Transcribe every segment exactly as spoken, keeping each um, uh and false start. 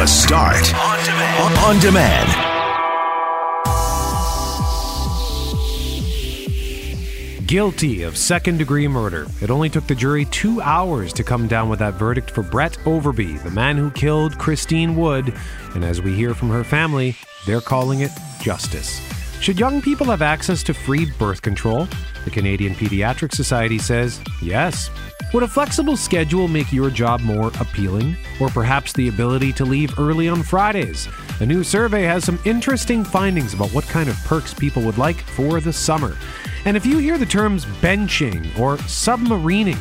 The Start on demand. On demand. Guilty of second-degree murder. It only took the jury two hours to come down with that verdict for Brett Overby, the man who killed Christine Wood. And as we hear from her family, they're calling it justice. Should young people have access to free birth control? The Canadian Pediatric Society says yes. Would a flexible schedule make your job more appealing? Or perhaps the ability to leave early on Fridays? A new survey has some interesting findings about what kind of perks people would like for the summer. And if you hear the terms benching or submarining,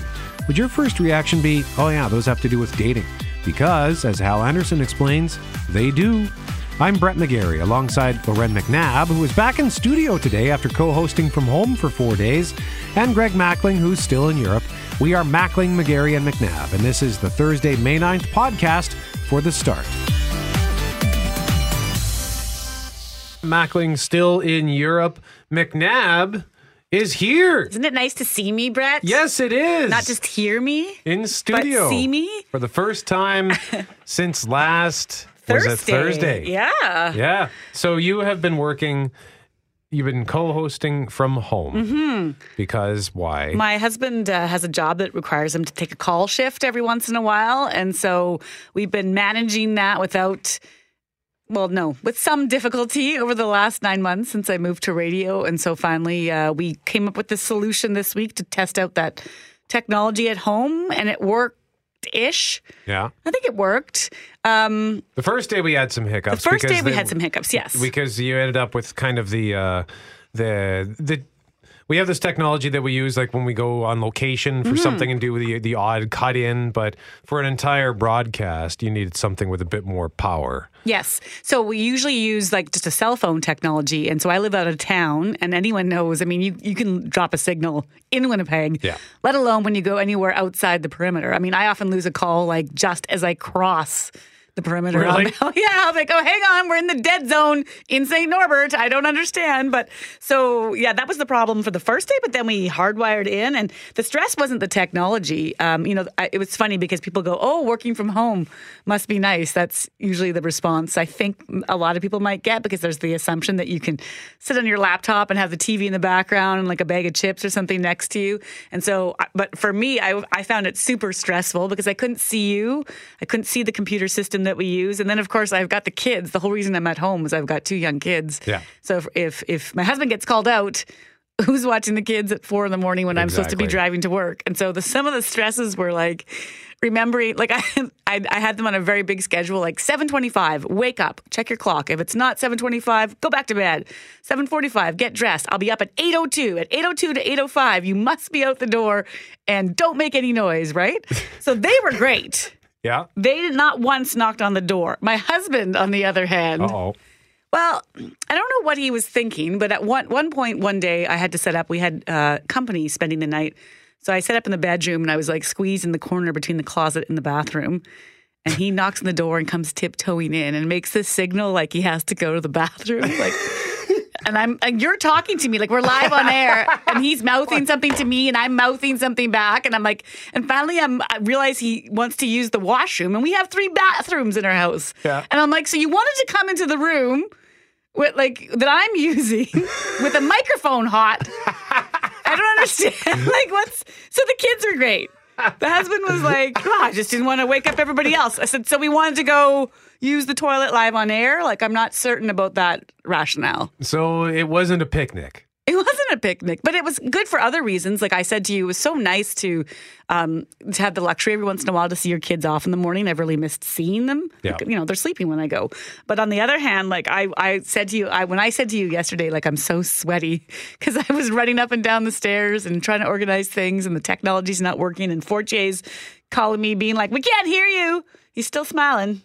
would your first reaction be, oh yeah, those have to do with dating? Because, as Hal Anderson explains, they do. I'm Brett McGarry, alongside Loren McNabb, who is back in studio today after co-hosting from home for four days, and Greg Mackling, who's still in Europe. We are Mackling, McGarry, and McNabb, and this is the Thursday, May ninth podcast for The Start. Mackling still in Europe. McNabb is here. Isn't it nice to see me, Brett? Yes, it is. Not just hear me. In studio. But see me? For the first time since last... Thursday. Was it Thursday? Yeah. Yeah. So you have been working, you've been co-hosting from home. Mm-hmm. Because why? My husband uh, has a job that requires him to take a call shift every once in a while. And so we've been managing that without, well, no, with some difficulty over the last nine months since I moved to radio. And so finally uh, we came up with this solution this week to test out that technology at home, and it worked. Ish. Yeah. I think it worked. Um, the first day we had some hiccups. The first day we the, had some hiccups, yes. Because you ended up with kind of the, uh, the, the, we have this technology that we use like when we go on location for mm-hmm. something and do the, the odd cut in, but for an entire broadcast, you needed something with a bit more power. Yes. So we usually use like just a cell phone technology. And so I live out of town, and anyone knows, I mean, you, you can drop a signal in Winnipeg, yeah. let alone when you go anywhere outside the perimeter. I mean, I often lose a call like just as I cross the perimeter. Really? I'll be, yeah, I'll be like, oh, hang on, we're in the dead zone in Saint Norbert. I don't understand. But so, yeah, that was the problem for the first day, but then we hardwired in, and the stress wasn't the technology. Um, you know, I, it was funny because people go, oh, working from home must be nice. That's usually the response I think a lot of people might get, because there's the assumption that you can sit on your laptop and have the T V in the background and like a bag of chips or something next to you. And so, but for me, I, I found it super stressful because I couldn't see you. I couldn't see the computer system that we use. And then, of course, I've got the kids. The whole reason I'm at home is I've got two young kids. Yeah. So if if, if my husband gets called out, who's watching the kids at four in the morning when exactly. I'm supposed to be driving to work? And so the some of the stresses were like remembering, like I I, I had them on a very big schedule, like seven twenty-five, wake up, check your clock. If it's not seven twenty-five, go back to bed. seven forty-five, get dressed. I'll be up at eight oh two. At eight oh two to eight oh five, you must be out the door and don't make any noise, right? So they were great. Yeah. They did not once knocked on the door. My husband, on the other hand, Uh-oh. well, I don't know what he was thinking, but at one, one point one day I had to set up, we had uh, company spending the night. So I set up in the bedroom and I was like squeezed in the corner between the closet and the bathroom. And he knocks on the door and comes tiptoeing in and makes this signal like he has to go to the bathroom. Like... And I'm and you're talking to me like we're live on air, and he's mouthing something to me and I'm mouthing something back, and I'm like, and finally I'm, I realize he wants to use the washroom, and we have three bathrooms in our house. Yeah. And I'm like, so you wanted to come into the room with like that I'm using with a microphone hot? I don't understand. Like what's so the kids are great. The husband was like, oh, I just didn't want to wake up everybody else. I said, so we wanted to go use the toilet live on air? Like, I'm not certain about that rationale. So it wasn't a picnic. It wasn't a picnic, but it was good for other reasons. Like I said to you, it was so nice to um, to have the luxury every once in a while to see your kids off in the morning. I've really missed seeing them. Yeah. Like, you know, they're sleeping when I go. But on the other hand, like I, I said to you, I, when I said to you yesterday, like I'm so sweaty because I was running up and down the stairs and trying to organize things, and the technology's not working, and Fortier's calling me being like, we can't hear you. He's still smiling.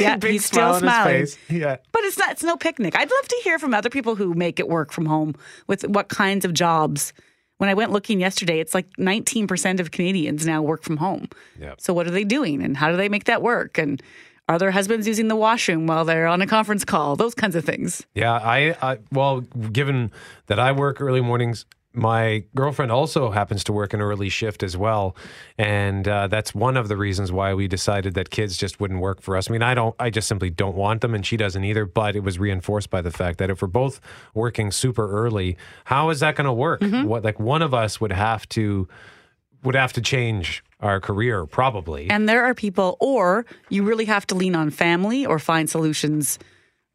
Yeah, big he's still smiling. His face. Yeah. But it's not it's no picnic. I'd love to hear from other people who make it work from home with what kinds of jobs. When I went looking yesterday, it's like nineteen percent of Canadians now work from home. Yep. So what are they doing, and how do they make that work, and are their husbands using the washroom while they're on a conference call? Those kinds of things. Yeah, I, I well, given that I work early mornings, my girlfriend also happens to work an early shift as well. And uh, that's one of the reasons why we decided that kids just wouldn't work for us. I mean, I don't, I just simply don't want them, and she doesn't either, but it was reinforced by the fact that if we're both working super early, how is that going to work? Mm-hmm. What, like one of us would have to, would have to change our career probably. And there are people, or you really have to lean on family or find solutions,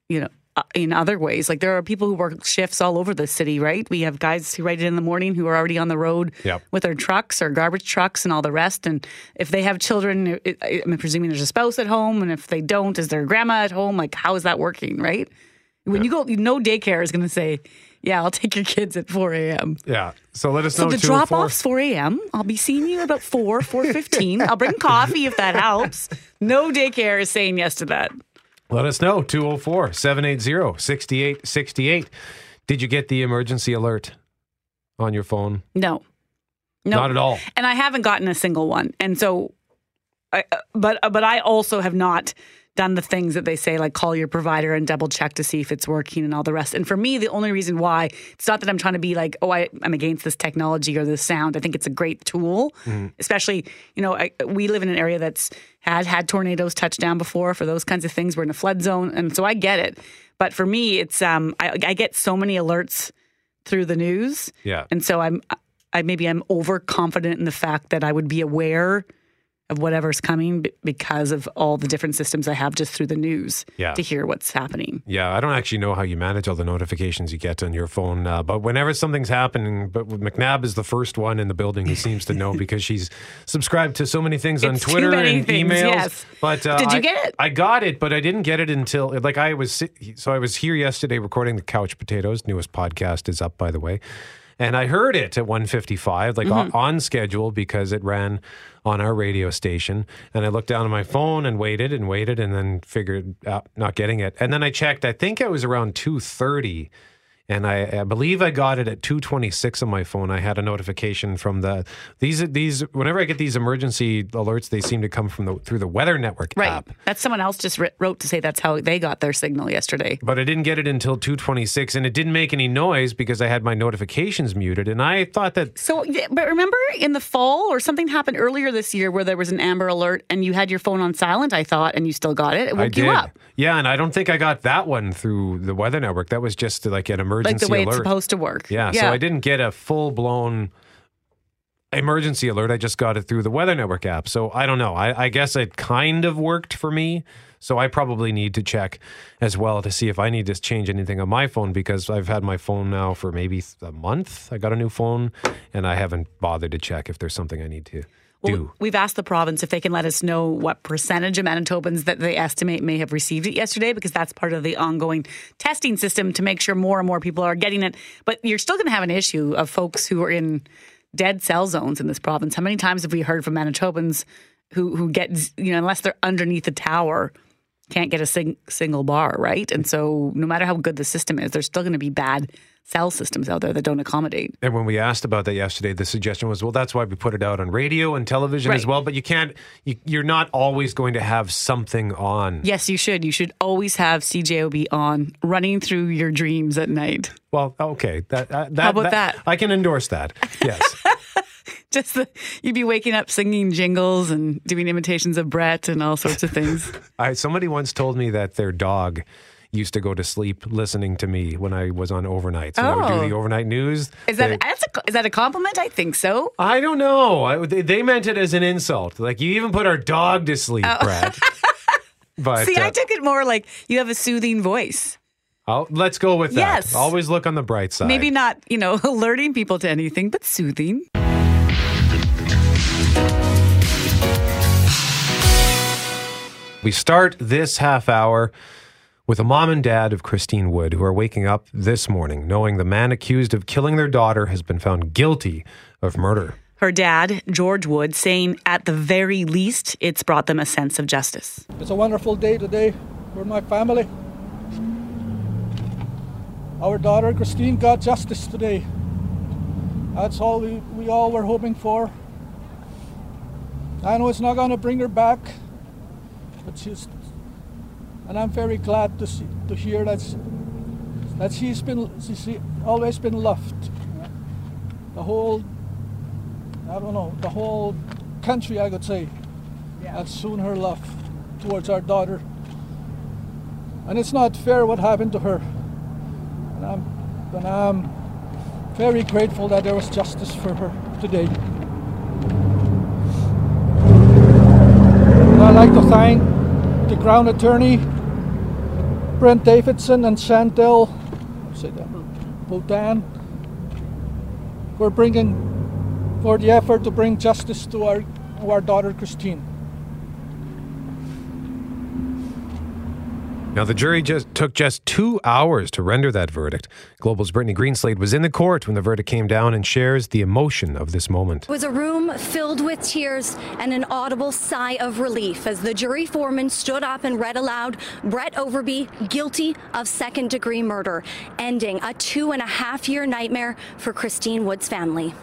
you know, in other ways. Like there are people who work shifts all over the city, right? We have guys who write it in the morning who are already on the road yep. with their trucks or garbage trucks and all the rest. And if they have children, I'm presuming there's a spouse at home. And if they don't, is their grandma at home? Like, how is that working, right? When yep. you go, no daycare is going to say, yeah, I'll take your kids at four a.m. Yeah. So let us know. So the drop-off's four a.m. I'll be seeing you about four, four fifteen. I'll bring coffee if that helps. No daycare is saying yes to that. Let us know, two oh four, seven eight zero, six eight six eight. Did you get the emergency alert on your phone? No. No. Not at all. And I haven't gotten a single one. And so, I, but but I also have not done the things that they say, like call your provider and double check to see if it's working and all the rest. And for me, the only reason why, it's not that I'm trying to be like, oh, I, I'm against this technology or this sound. I think it's a great tool, mm-hmm. especially, you know, I, we live in an area that's had had tornadoes touch down before for those kinds of things. We're in a flood zone. And so I get it. But for me, it's, um, I, I get so many alerts through the news. Yeah. And so I'm, I maybe I'm overconfident in the fact that I would be aware of whatever's coming because of all the different systems I have just through the news yeah. to hear what's happening. Yeah, I don't actually know how you manage all the notifications you get on your phone, uh, but whenever something's happening, but McNabb is the first one in the building who seems to know because she's subscribed to so many things on it's Twitter and things, emails. Yes. But uh, did you get it? I, I got it, but I didn't get it until like I was so I was here yesterday recording the Couch Potatoes. Newest podcast is up, by the way. And I heard it at one fifty-five, like mm-hmm. on schedule, because it ran on our radio station. And I looked down at my phone and waited and waited and then figured out not getting it. And then I checked, I think it was around two thirty. And I, I believe I got it at two twenty-six on my phone. I had a notification from the, these, these. whenever I get these emergency alerts, they seem to come from the through the Weather Network right. app. That's someone else just wrote to say that's how they got their signal yesterday. But I didn't get it until two twenty-six, and it didn't make any noise because I had my notifications muted, and I thought that... So, but remember in the fall, or something happened earlier this year where there was an Amber Alert, and you had your phone on silent, I thought, and you still got it. It woke I did. you up. Yeah, and I don't think I got that one through the Weather Network. That was just like an emergency. Like the way alert. It's supposed to work. Yeah, yeah, so I didn't get a full-blown emergency alert. I just got it through the Weather Network app. So I don't know. I, I guess it kind of worked for me. So I probably need to check as well to see if I need to change anything on my phone, because I've had my phone now for maybe a month. I got a new phone, and I haven't bothered to check if there's something I need to well, do. We've asked the province if they can let us know what percentage of Manitobans that they estimate may have received it yesterday, because that's part of the ongoing testing system to make sure more and more people are getting it. But you're still going to have an issue of folks who are in dead cell zones in this province. How many times have we heard from Manitobans who, who get, you know, unless they're underneath the tower, can't get a sing- single bar, right? And so no matter how good the system is, there's still going to be bad cell systems out there that don't accommodate. And when we asked about that yesterday, the suggestion was, well, that's why we put it out on radio and television right. as well, but you can't, you, you're not always going to have something on. Yes, you should. You should always have C J O B on, running through your dreams at night. Well, okay. That, uh, that, how about that, that? I can endorse that. Yes. Just the, you'd be waking up singing jingles and doing imitations of Brett and all sorts of things. I, somebody once told me that their dog used to go to sleep listening to me when I was on overnights. So oh. I would do the overnight news. Is that, they, that's a, is that a compliment? I think so. I don't know. I, they, they meant it as an insult. Like, you even put our dog to sleep, oh. Brett. But, see, uh, I took it more like you have a soothing voice. I'll, let's go with that. Yes. Always look on the bright side. Maybe not, you know, alerting people to anything, but soothing. We start this half hour with a mom and dad of Christine Wood, who are waking up this morning knowing the man accused of killing their daughter has been found guilty of murder. Her dad, George Wood, saying at the very least, it's brought them a sense of justice. It's a wonderful day today for my family. Our daughter, Christine, got justice today. That's all we, we all were hoping for. I know it's not going to bring her back, but she's... And I'm very glad to see, to hear that, that she's been, she's always been loved. the whole, I don't know, the whole country, I could say, yeah. That's shown her love towards our daughter. And it's not fair what happened to her. And I'm, and I'm very grateful that there was justice for her today. And I'd like to thank the Crown Attorney, Brent Davidson, and Chantel Boutan for bringing for the effort to bring justice to our, to our daughter, Christine. Now, the jury just took just two hours to render that verdict. Global's Brittany Greenslade was in the court when the verdict came down and shares the emotion of this moment. It was a room filled with tears and an audible sigh of relief as the jury foreman stood up and read aloud, Brett Overby, guilty of second-degree murder, ending a two-and-a-half-year nightmare for Christine Wood's family.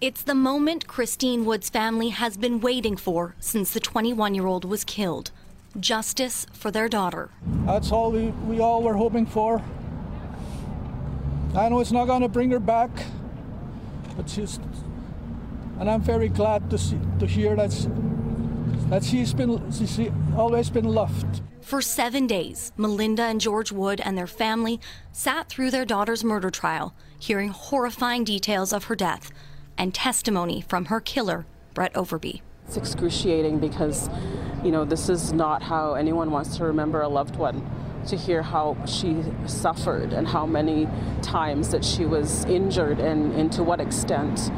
It's the moment Christine Wood's family has been waiting for since the twenty-one-year-old was killed. Justice for their daughter. That's all we, we all were hoping for. I know it's not going to bring her back, but she's, and I'm very glad to see, to hear that she, that she's been she's always been loved. For seven days, Melinda and George Wood and their family sat through their daughter's murder trial, hearing horrifying details of her death and testimony from her killer, Brett Overby. It's excruciating because, you know, this is not how anyone wants to remember a loved one, to hear how she suffered and how many times that she was injured and, and to what extent.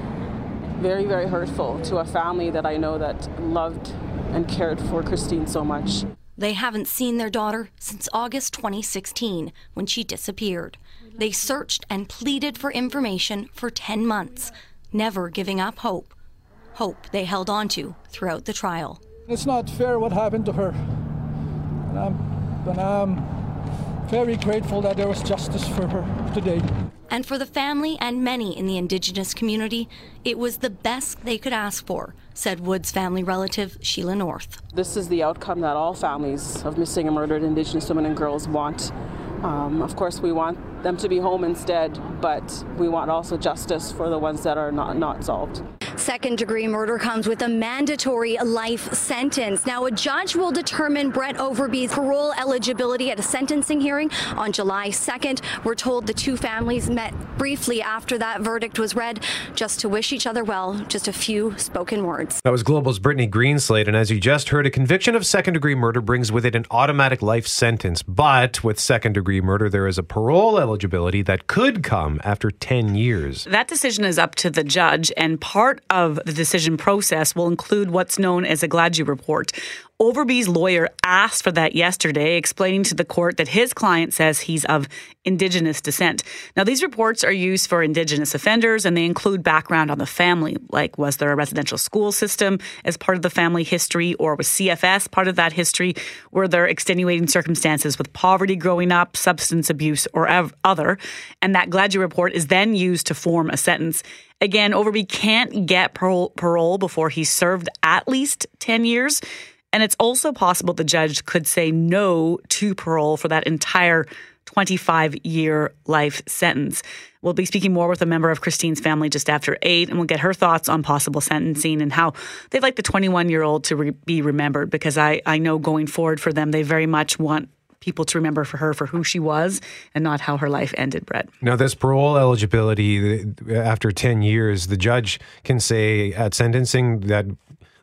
Very, very hurtful to a family that I know that loved and cared for Christine so much. They haven't seen their daughter since August twenty sixteen, when she disappeared. They searched and pleaded for information for ten months, never giving up hope. Hope they held on to throughout the trial. It's not fair what happened to her. And I'm, and I'm very grateful that there was justice for her today. And for the family and many in the Indigenous community, it was the best they could ask for, said Wood's family relative, Sheila North. This is the outcome that all families of missing and murdered Indigenous women and girls want. Um, of course, we want them to be home instead, but we want also justice for the ones that are not, not solved. Second-degree murder comes with a mandatory life sentence. Now, a judge will determine Brett Overby's parole eligibility at a sentencing hearing on July second. We're told the two families met briefly after that verdict was read just to wish each other well, just a few spoken words. That was Global's Brittany Greenslade, and as you just heard, a conviction of second-degree murder brings with it an automatic life sentence, but with second-degree murder, there is a parole eligibility that could come after ten years. That decision is up to the judge, and part of the decision process will include what's known as a Gladue report. Overby's lawyer asked for that yesterday, explaining to the court that his client says he's of Indigenous descent. Now, these reports are used for Indigenous offenders, and they include background on the family, like was there a residential school system as part of the family history, or was C F S part of that history? Were there extenuating circumstances with poverty growing up, substance abuse, or other? And that Gladue report is then used to form a sentence. Again, Overby can't get parole before he's served at least ten years. And it's also possible the judge could say no to parole for that entire twenty-five-year life sentence. We'll be speaking more with a member of Christine's family just after eight, and we'll get her thoughts on possible sentencing and how they'd like the twenty-one-year-old to re- be remembered, because I, I know going forward for them, they very much want people to remember for her for who she was and not how her life ended, Brett. Now, this parole eligibility, after ten years, the judge can say at sentencing that...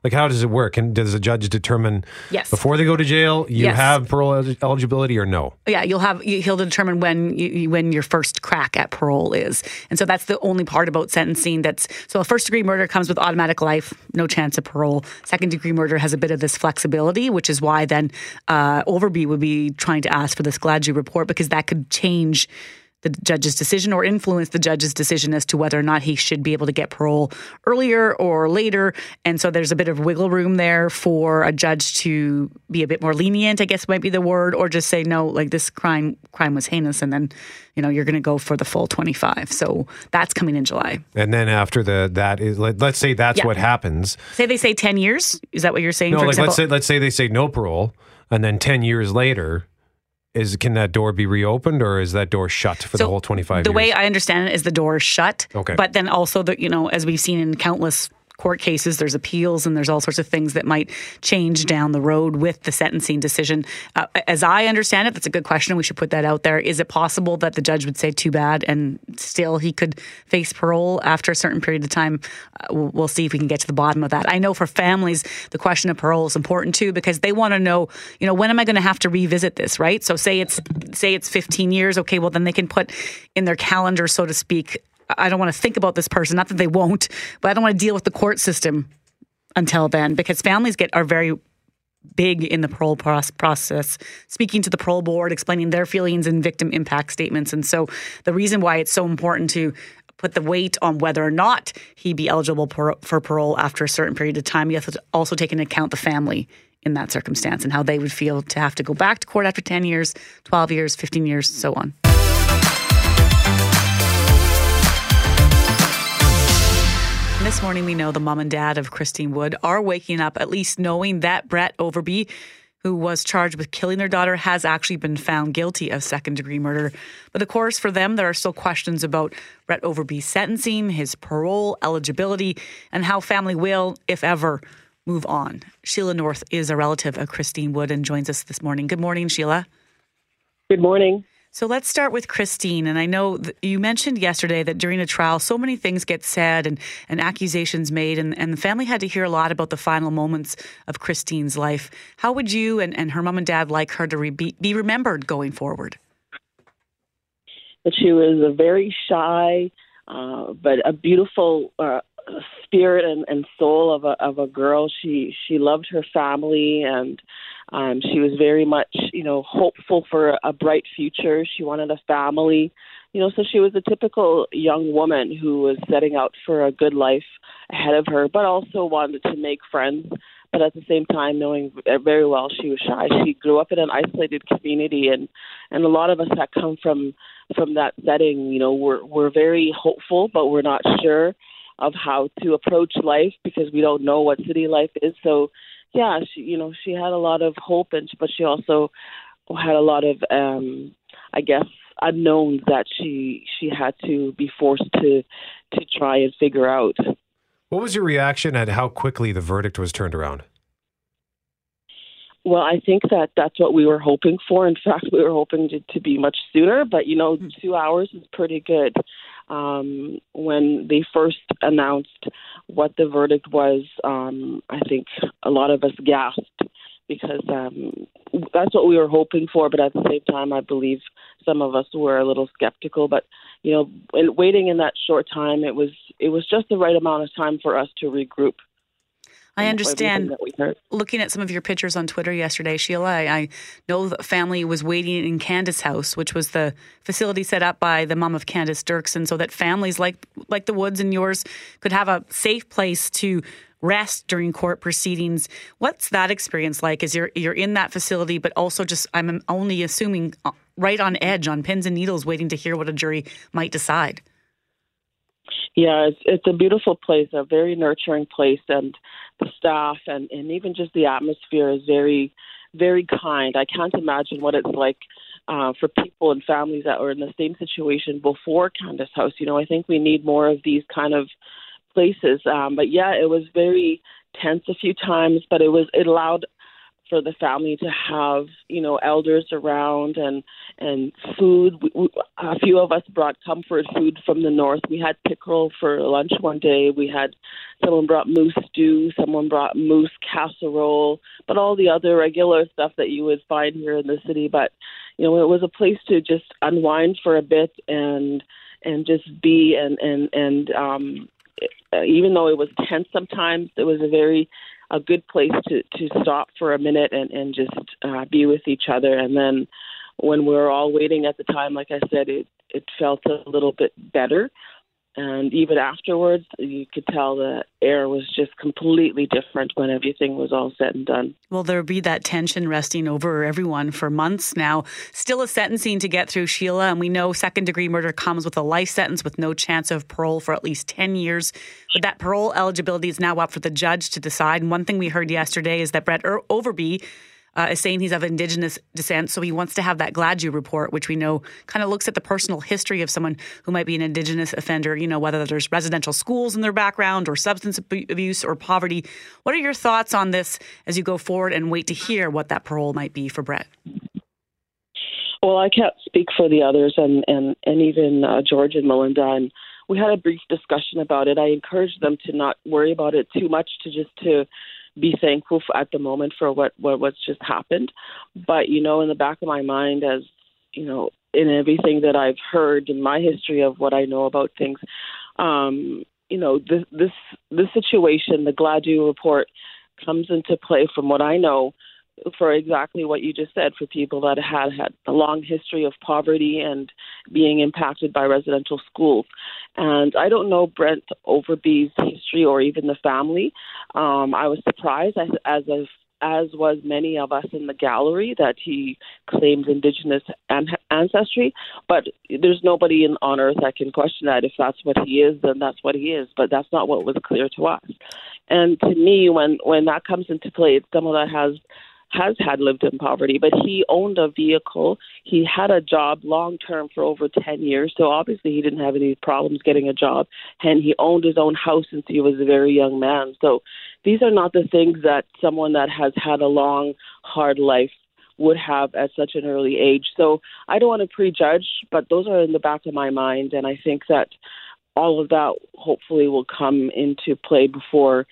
Like, how does it work? And does the judge determine yes. before they go to jail, you yes. have parole eligibility or no? Yeah, you'll have, he'll determine when you, when your first crack at parole is. And so that's the only part about sentencing that's, so a first degree murder comes with automatic life, no chance of parole. Second degree murder has a bit of this flexibility, which is why then uh, Overby would be trying to ask for this Gladue report, because that could change the judge's decision or influence the judge's decision as to whether or not he should be able to get parole earlier or later. And so there's a bit of wiggle room there for a judge to be a bit more lenient, I guess might be the word, or just say, no, like this crime crime was heinous, and then, you know, you're going to go for the full twenty-five. So that's coming in July. And then after the that is, let, let's say that's yeah. what happens. Say they say ten years? Is that what you're saying? No, for like example? let's say let's say they say no parole, and then ten years later... Is can that door be reopened, or is that door shut for so the whole twenty-five the years? The way I understand it is the door is shut. Okay. But then also, the, you know, as we've seen in countless court cases, there's appeals and there's all sorts of things that might change down the road with the sentencing decision. Uh, as I understand it, that's a good question. We should put that out there. Is it possible that the judge would say too bad and still he could face parole after a certain period of time? Uh, we'll see if we can get to the bottom of that. I know for families, the question of parole is important too, because they want to know, you know, when am I going to have to revisit this, right? So say it's say it's fifteen years. Okay, well, then they can put in their calendar, so to speak, I don't want to think about this person, not that they won't, but I don't want to deal with the court system until then, because families get are very big in the parole process, speaking to the parole board, explaining their feelings and victim impact statements. And so the reason why it's so important to put the weight on whether or not he be eligible for parole after a certain period of time, you have to also take into account the family in that circumstance and how they would feel to have to go back to court after ten years, twelve years, fifteen years, so on. This morning, we know the mom and dad of Christine Wood are waking up, at least knowing that Brett Overby, who was charged with killing their daughter, has actually been found guilty of second-degree murder. But of course, for them, there are still questions about Brett Overby's sentencing, his parole eligibility, and how family will, if ever, move on. Sheila North is a relative of Christine Wood and joins us this morning. Good morning, Sheila. Good morning. So let's start with Christine. And I know th- you mentioned yesterday that during a trial, so many things get said and, and accusations made, and, and the family had to hear a lot about the final moments of Christine's life. How would you and, and her mom and dad like her to re- be remembered going forward? That she was a very shy, uh, but a beautiful uh, spirit and, and soul of a, of a girl. She, she loved her family, and Um, she was very much, you know, hopeful for a bright future. She wanted a family, you know, so she was a typical young woman who was setting out for a good life ahead of her, but also wanted to make friends. But at the same time, knowing very well she was shy. She grew up in an isolated community, and, and a lot of us that come from from that setting, you know, we're we're very hopeful, but we're not sure of how to approach life because we don't know what city life is. So yeah, she, you know, she had a lot of hope, and but she also had a lot of, um, I guess, unknowns that she she had to be forced to to try and figure out. What was your reaction at how quickly the verdict was turned around? Well, I think that that's what we were hoping for. In fact, we were hoping to, to be much sooner, but, you know, two hours is pretty good. Um, when they first announced what the verdict was, um, I think a lot of us gasped because um, that's what we were hoping for. But at the same time, I believe some of us were a little skeptical. But, you know, in waiting in that short time, it was it was just the right amount of time for us to regroup. I understand. Looking at some of your pictures on Twitter yesterday, Sheila, I, I know the family was waiting in Candace House, which was the facility set up by the mom of Candace Dirksen, so that families like like the Woods and yours could have a safe place to rest during court proceedings. What's that experience like? Is you're you're in that facility, but also just I'm only assuming right on edge, on pins and needles, waiting to hear what a jury might decide. Yeah, it's it's a beautiful place, a very nurturing place, and the staff and, and even just the atmosphere is very, very kind. I can't imagine what it's like uh, for people and families that were in the same situation before Candace House. You know, I think we need more of these kind of places. Um, but yeah, it was very tense a few times, but it was it allowed for the family to have, you know, elders around and and food. We, we, a few of us brought comfort food from the north. We had pickerel for lunch one day. We had someone brought moose stew. Someone brought moose casserole, but all the other regular stuff that you would find here in the city. But, you know, it was a place to just unwind for a bit and and just be and, and, and um, even though it was tense sometimes, it was a very a good place to, to stop for a minute and, and just uh, be with each other. And then when we were all waiting at the time, like I said, it, it felt a little bit better. And even afterwards, you could tell the air was just completely different when everything was all said and done. Well, there'll be that tension resting over everyone for months now. Still a sentencing to get through, Sheila. And we know second-degree murder comes with a life sentence with no chance of parole for at least ten years. But that parole eligibility is now up for the judge to decide. And one thing we heard yesterday is that Brett Overby uh, is saying he's of Indigenous descent, so he wants to have that GLAADU report, which we know kind of looks at the personal history of someone who might be an Indigenous offender, you know, whether there's residential schools in their background or substance abuse or poverty. What are your thoughts on this as you go forward and wait to hear what that parole might be for Brett? Well, I can't speak for the others and, and, and even uh, George and Melinda, and we had a brief discussion about it. I encouraged them to not worry about it too much, to just to be thankful for, at the moment for what, what what's just happened. But, you know, in the back of my mind, as, you know, in everything that I've heard in my history of what I know about things, um, you know, this, this, this situation, the GLAADU report comes into play from what I know for exactly what you just said, for people that had had a long history of poverty and being impacted by residential schools. And I don't know Brent Overby's history or even the family. Um, I was surprised, as, as, as was many of us in the gallery, that he claims Indigenous an- ancestry. But there's nobody in, on earth that can question that. If that's what he is, then that's what he is. But that's not what was clear to us. And to me, when, when that comes into play, it's someone that has... has had lived in poverty, but he owned a vehicle. He had a job long-term for over ten years, so obviously he didn't have any problems getting a job, and he owned his own house since he was a very young man. So these are not the things that someone that has had a long, hard life would have at such an early age. So I don't want to prejudge, but those are in the back of my mind, and I think that all of that hopefully will come into play before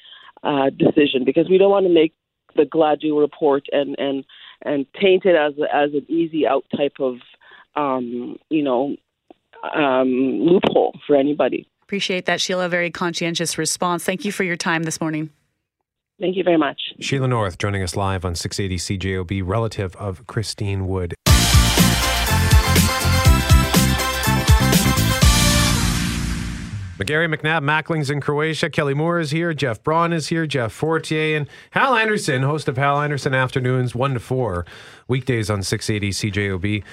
uh, decision, because we don't want to make the GLAADU report and, and and paint it as as an easy out type of um, you know um, loophole for anybody. Appreciate that, Sheila. Very conscientious response. Thank you for your time this morning. Thank you very much. Sheila North joining us live on six eighty C J O B, relative of Christine Wood. McGarry, McNabb, Mackling's in Croatia. Kelly Moore is here. Jeff Braun is here. Jeff Fortier. And Hal Anderson, host of Hal Anderson Afternoons, one to four, weekdays on six eighty C J O B,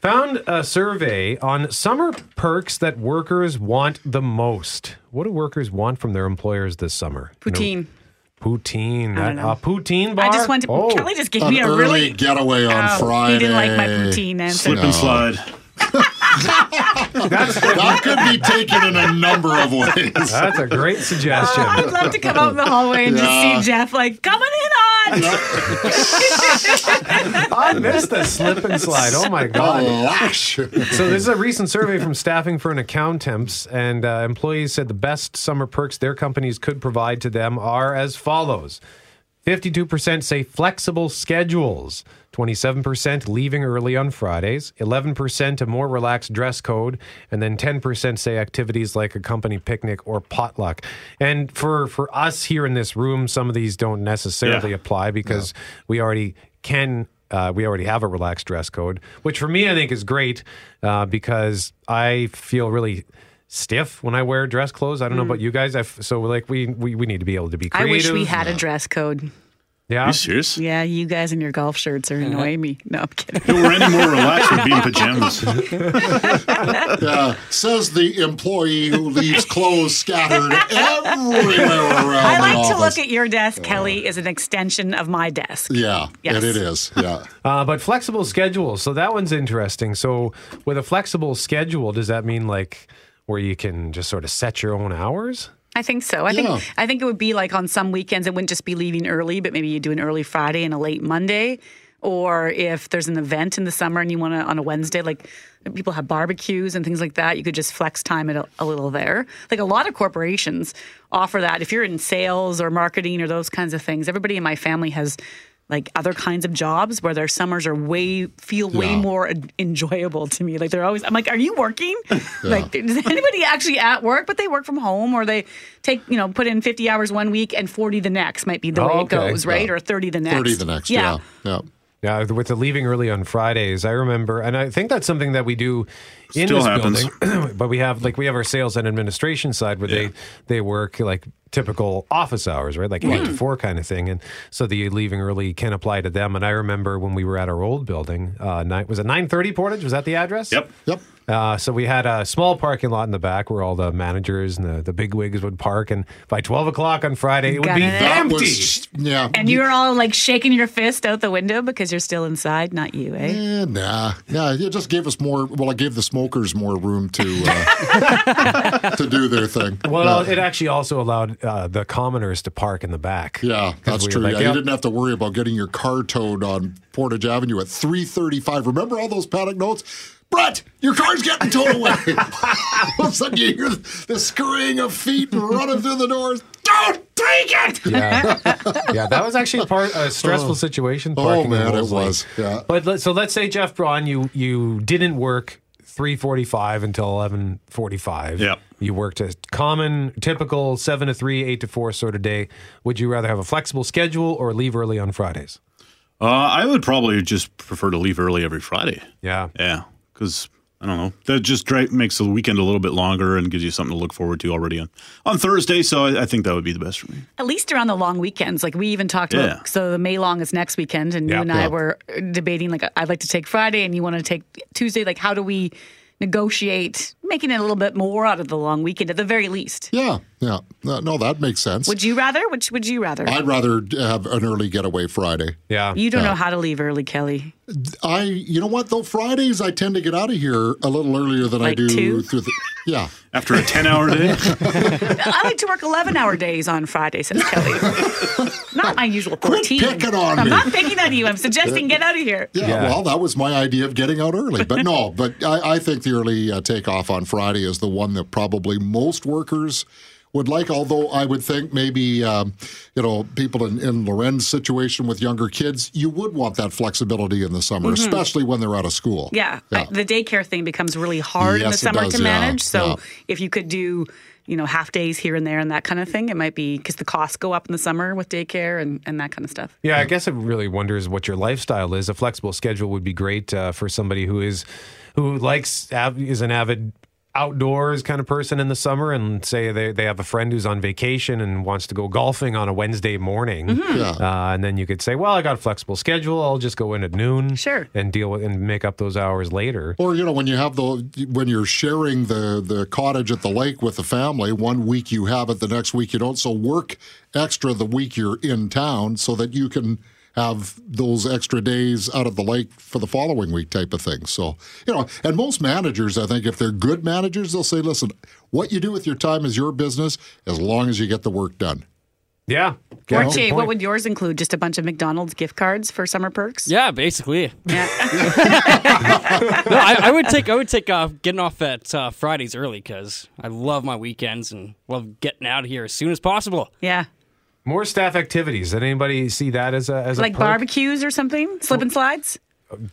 found a survey on summer perks that workers want the most. What do workers want from their employers this summer? Poutine. You know, poutine. That, a poutine bar? I just went to... Oh, Kelly just gave me a early really... getaway on oh, Friday. He didn't like my poutine answer. Slip no. and slide. That's, that could be taken in a number of ways. That's a great suggestion. Uh, I'd love to come out in the hallway and yeah. just see Jeff like, coming in on! Yeah. I missed the slip and slide. Oh, my God. Gosh. So this is a recent survey from staffing for an Accountemps, and uh, employees said the best summer perks their companies could provide to them are as follows. fifty-two percent say flexible schedules, twenty-seven percent leaving early on Fridays, eleven percent a more relaxed dress code, and then ten percent say activities like a company picnic or potluck. And for, for us here in this room, some of these don't necessarily yeah. apply because yeah. we already can... Uh, we already have a relaxed dress code, which for me I think is great uh, because I feel really... stiff when I wear dress clothes. I don't mm. know about you guys. I've, so like we, we we need to be able to be creative. I wish we had yeah. a dress code. Yeah. Are you serious? Yeah, you guys in your golf shirts are annoying me. No, I'm kidding. If it were any more relaxed, we'd be in pajamas. Yeah, says the employee who leaves clothes scattered everywhere around. I like the to office. Look at your desk, Kelly, uh, is an extension of my desk. Yeah, yes. And it is. Yeah. Uh, but flexible schedules. So that one's interesting. So with a flexible schedule, does that mean like... where you can just sort of set your own hours? I think so. I yeah. think I think it would be like on some weekends, it wouldn't just be leaving early, but maybe you do an early Friday and a late Monday. Or if there's an event in the summer and you want to, on a Wednesday, like people have barbecues and things like that, you could just flex time at a, a little there. Like a lot of corporations offer that. If you're in sales or marketing or those kinds of things, everybody in my family has... like other kinds of jobs where their summers are way, feel way yeah. more enjoyable to me. Like they're always, I'm like, are you working? Yeah. Like, is anybody actually at work? But they work from home or they take, you know, put in fifty hours one week and forty the next might be the oh, way okay. it goes, right? Yeah. Or thirty the next. thirty the next, yeah. yeah. Yeah, with the leaving early on Fridays, I remember, and I think that's something that we do in Still this happens. building, but we have like we have our sales and administration side where yeah. they, they work like typical office hours, right? Like mm-hmm. eight to four kind of thing. And so the leaving early can apply to them. And I remember when we were at our old building, uh, night was it nine thirty Portage? Was that the address? Yep. Yep. Uh, so we had a small parking lot in the back where all the managers and the, the bigwigs would park. And by twelve o'clock on Friday, it would be empty. Was, yeah. And you were all like shaking your fist out the window because you're still inside, not you, eh? Yeah, nah. Yeah, it just gave us more, well, it gave the smokers more room to uh, to do their thing. Well, yeah. It actually also allowed uh, the commoners to park in the back. Yeah, that's we true. Like, yeah, yep. You didn't have to worry about getting your car towed on Portage Avenue at three thirty-five. Remember all those paddock notes? Brett, your car's getting towed away. All of a sudden you hear the scurrying of feet running through the doors. Don't take it! Yeah, yeah, that was actually part, a stressful situation. Oh, man, it was. Yeah. But let, so let's say, Jeff Braun, you, you didn't work three forty-five until eleven forty-five. Yep. You worked a common, typical seven to three, eight to four sort of day. Would you rather have a flexible schedule or leave early on Fridays? Uh, I would probably just prefer to leave early every Friday. Yeah. Yeah. Because, I don't know, that just dry, makes the weekend a little bit longer and gives you something to look forward to already on, on Thursday. So I, I think that would be the best for me. At least around the long weekends. Like we even talked yeah. about, so the May long is next weekend. And yeah. you and I yeah. were debating, like, I'd like to take Friday and you want to take Tuesday. Like, how do we negotiate making it a little bit more out of the long weekend at the very least? Yeah, yeah. No, no, that makes sense. Would you rather? Which would you rather? I'd rather have an early getaway Friday. Yeah. You don't yeah. know how to leave early, Kelly. I, you know what, though, Fridays I tend to get out of here a little earlier than like I do. Two? Through the, yeah. After a ten-hour day? I like to work eleven-hour days on Friday, says Kelly. Not my usual fourteen. Quit picking on I'm me. Not picking on you. I'm suggesting get out of here. Yeah, yeah, well, that was my idea of getting out early. But no, but I, I think the early uh, takeoff on Friday is the one that probably most workers would like, although I would think maybe, um, you know, people in, in Loren's situation with younger kids, you would want that flexibility in the summer, mm-hmm. especially when they're out of school. Yeah. yeah. The daycare thing becomes really hard yes, in the summer does, to manage. Yeah, so yeah. if you could do, you know, half days here and there and that kind of thing, it might be because the costs go up in the summer with daycare and, and that kind of stuff. Yeah, I guess it really wonders what your lifestyle is. A flexible schedule would be great uh, for somebody who is, who likes, is an avid outdoors kind of person in the summer, and say they, they have a friend who's on vacation and wants to go golfing on a Wednesday morning. Mm-hmm. Yeah. Uh, and then you could say, well, I got a flexible schedule. I'll just go in at noon sure. and deal with and make up those hours later. Or, you know, when you have the, when you're sharing the, the cottage at the lake with the family, one week you have it, the next week you don't. So work extra the week you're in town so that you can have those extra days out of the lake for the following week type of thing. So, you know, and most managers, I think, if they're good managers, they'll say, listen, what you do with your time is your business as long as you get the work done. Yeah. Archie, what would yours include? Just a bunch of McDonald's gift cards for summer perks? Yeah, basically. Yeah. No, I, I would take I would take uh, getting off at uh, Fridays early because I love my weekends and love getting out of here as soon as possible. Yeah. More staff activities. Did anybody see that as a as like a perk? Barbecues or something? Slip and slides?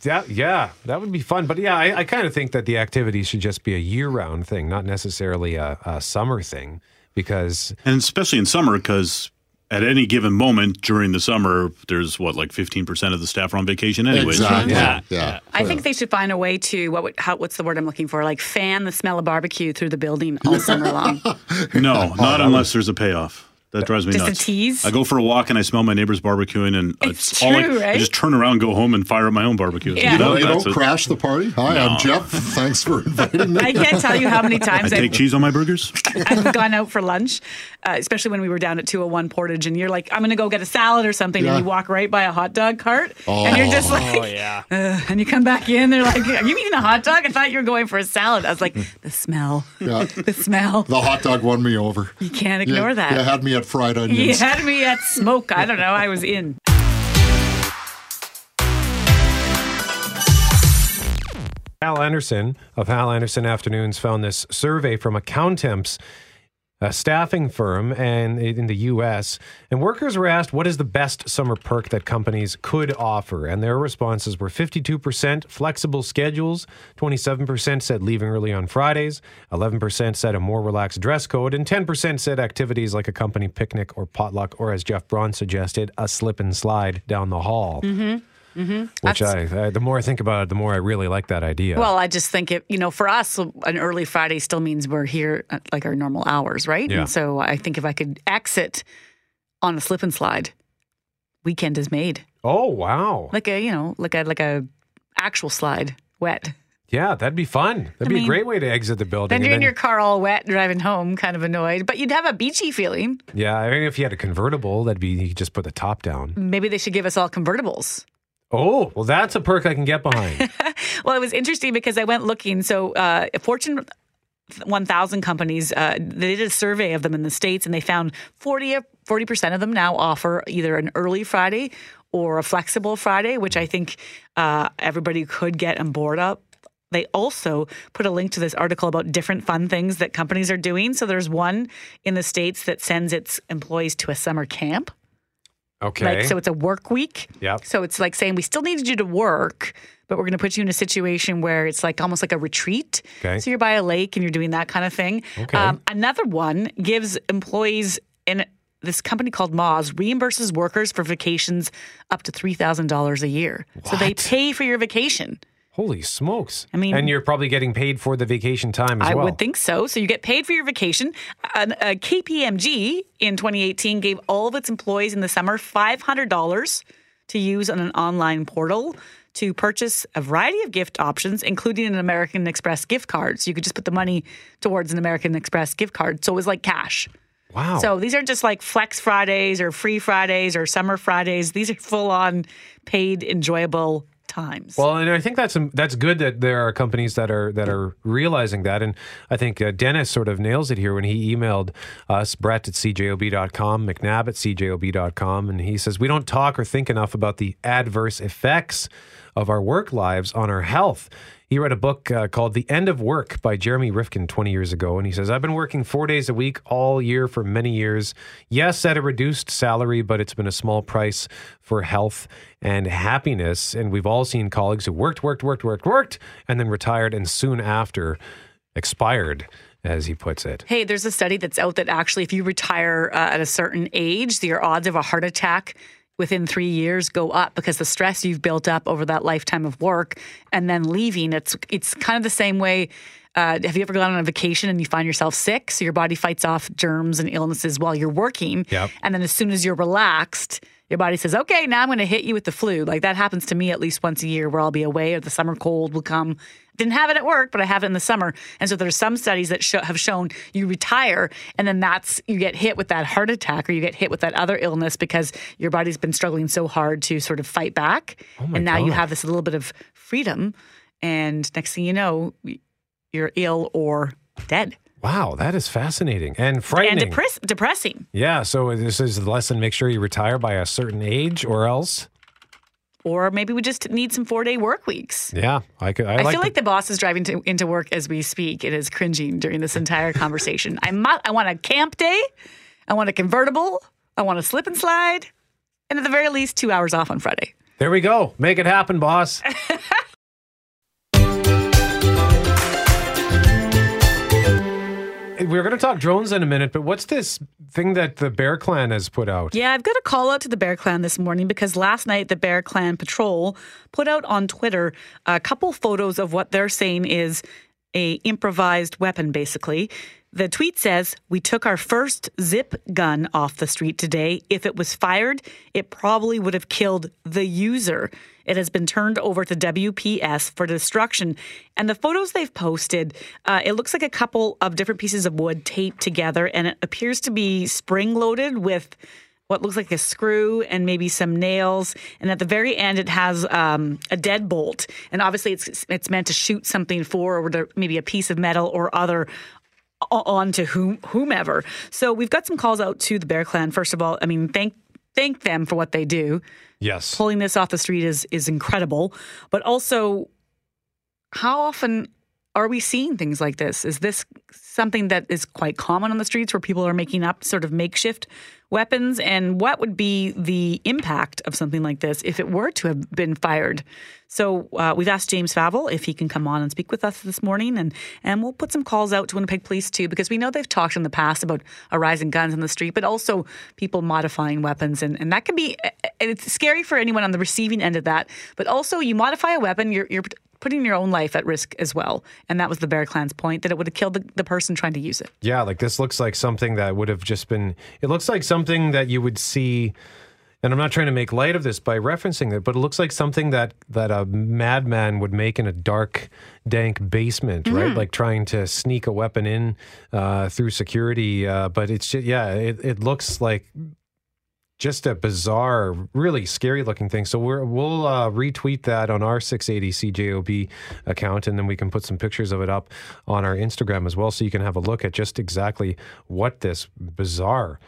That, yeah, that would be fun. But yeah, I, I kind of think that the activities should just be a year-round thing, not necessarily a, a summer thing. Because and especially in summer, because at any given moment during the summer, there's what, like fifteen percent of the staff are on vacation anyway. Exactly. Yeah. Yeah. yeah. I think they should find a way to, what? Would, how, what's the word I'm looking for? Like fan the smell of barbecue through the building all summer long. No, not unless there's a payoff. That drives me just nuts. Just a tease? I go for a walk and I smell my neighbors barbecuing and it's, it's true, all I, right? I just turn around and go home and fire up my own barbecue. Yeah. You, know, you don't it. crash the party? Hi, no. I'm Jeff. Thanks for inviting me. I can't tell you how many times I I've, take cheese on my burgers. I've gone out for lunch, uh, especially when we were down at two oh one Portage and you're like, I'm going to go get a salad or something yeah. and you walk right by a hot dog cart oh. and you're just like, oh, yeah. and you come back in, they're like, are you eating a hot dog? I thought you were going for a salad. I was like, the smell. Yeah. The smell. The hot dog won me over. You can't ignore yeah. that. You yeah, had me at fried onions. You had me at smoke. I don't know. I was in. Hal Anderson of Hal Anderson Afternoons found this survey from Accountemps, a staffing firm and in the U S, and workers were asked, what is the best summer perk that companies could offer? And their responses were fifty-two percent flexible schedules, twenty-seven percent said leaving early on Fridays, eleven percent said a more relaxed dress code, and ten percent said activities like a company picnic or potluck, or as Jeff Braun suggested, a slip and slide down the hall. Mm-hmm. Mm-hmm. Which I, I, the more I think about it, the more I really like that idea. Well, I just think it, you know, for us, an early Friday still means we're here at like our normal hours, right? Yeah. And so I think if I could exit on a slip and slide, weekend is made. Oh, wow. Like a, you know, like a, like a actual slide, wet. Yeah, that'd be fun. That'd I be mean, a great way to exit the building. Then you're and then, in your car all wet, driving home, kind of annoyed. But you'd have a beachy feeling. Yeah, I mean, if you had a convertible, that'd be, you could just put the top down. Maybe they should give us all convertibles. Oh, well, that's a perk I can get behind. Well, it was interesting because I went looking. So uh, Fortune one thousand companies, uh, they did a survey of them in the States, and they found forty, forty percent of them now offer either an early Friday or a flexible Friday, which I think uh, everybody could get on board up. They also put a link to this article about different fun things that companies are doing. So there's one in the States that sends its employees to a summer camp. Okay. Like, so it's a work week. Yeah. So it's like saying, we still needed you to work, but we're going to put you in a situation where it's like almost like a retreat. Okay. So you're by a lake and you're doing that kind of thing. Okay. Um, another one gives employees in this company called Moz reimburses workers for vacations up to three thousand dollars a year. What? So they pay for your vacation. Holy smokes. I mean, and you're probably getting paid for the vacation time as I well. I would think so. So you get paid for your vacation. Uh, uh, K P M G in twenty eighteen gave all of its employees in the summer five hundred dollars to use on an online portal to purchase a variety of gift options, including an American Express gift card. So you could just put the money towards an American Express gift card. So it was like cash. Wow. So these aren't just like Flex Fridays or Free Fridays or Summer Fridays. These are full-on paid, enjoyable times. Well, and I think that's that's good that there are companies that are that are realizing that, and I think uh, Dennis sort of nails it here when he emailed us, Brett at C J O B dot com, McNabb at C J O B dot com, and he says, we don't talk or think enough about the adverse effects of our work lives on our health. He read a book uh, called The End of Work by Jeremy Rifkin twenty years ago, and he says, I've been working four days a week all year for many years. Yes, at a reduced salary, but it's been a small price for health and happiness. And we've all seen colleagues who worked, worked, worked, worked, worked, and then retired and soon after expired, as he puts it. Hey, there's a study that's out that actually if you retire uh, at a certain age, your odds of a heart attack within three years go up because the stress you've built up over that lifetime of work and then leaving. It's it's kind of the same way. Uh, have you ever gone on a vacation and you find yourself sick? So your body fights off germs and illnesses while you're working. Yep. And then as soon as you're relaxed, your body says, okay, now I'm going to hit you with the flu. Like that happens to me at least once a year where I'll be away or the summer cold will come. Didn't have it at work, but I have it in the summer. And so there's some studies that show, have shown you retire and then that's you get hit with that heart attack or you get hit with that other illness because your body's been struggling so hard to sort of fight back. Oh my and now God. You have this little bit of freedom. And next thing you know, you're ill or dead. Wow, that is fascinating and frightening. And depress- depressing. Yeah, so this is the lesson. Make sure you retire by a certain age or else. Or maybe we just need some four-day work weeks. Yeah. I, could, I, I like feel the, like the boss is driving to, into work as we speak. It is cringing during this entire conversation. I mu- I want a camp day. I want a convertible. I want a slip and slide. And at the very least, two hours off on Friday. There we go. Make it happen, boss. We're going to talk drones in a minute, but what's this thing that the Bear Clan has put out? Yeah, I've got a call out to the Bear Clan this morning because last night the Bear Clan Patrol put out on Twitter a couple photos of what they're saying is a improvised weapon, basically. The tweet says, we took our first zip gun off the street today. If it was fired, it probably would have killed the user. It has been turned over to W P S for destruction. And the photos they've posted, uh, it looks like a couple of different pieces of wood taped together, and it appears to be spring-loaded with what looks like a screw and maybe some nails. And at the very end, it has um, a deadbolt. And obviously, it's it's meant to shoot something forward, or maybe a piece of metal or other on to whom, whomever. So we've got some calls out to the Bear Clan. First of all, I mean, thank thank them for what they do. Yes. Pulling this off the street is is incredible. But also, how often are we seeing things like this? Is this something that is quite common on the streets where people are making up sort of makeshift weapons? And what would be the impact of something like this if it were to have been fired? So uh, we've asked James Favell if he can come on and speak with us this morning, and, and we'll put some calls out to Winnipeg Police too, because we know they've talked in the past about a rise in guns on the street, but also people modifying weapons. And, and that can be it's scary for anyone on the receiving end of that. But also, you modify a weapon, you're, you're putting your own life at risk as well. And that was the Bear Clan's point, that it would have killed the, the person trying to use it. Yeah, like this looks like something that would have just been, it looks like something that you would see, and I'm not trying to make light of this by referencing it, but it looks like something that, that a madman would make in a dark, dank basement, mm-hmm. right? Like trying to sneak a weapon in uh, through security. Uh, but it's just, yeah, it, it looks like just a bizarre, really scary-looking thing. So we're, we'll uh, retweet that on our six eighty C J O B account, and then we can put some pictures of it up on our Instagram as well, so you can have a look at just exactly what this bizarre,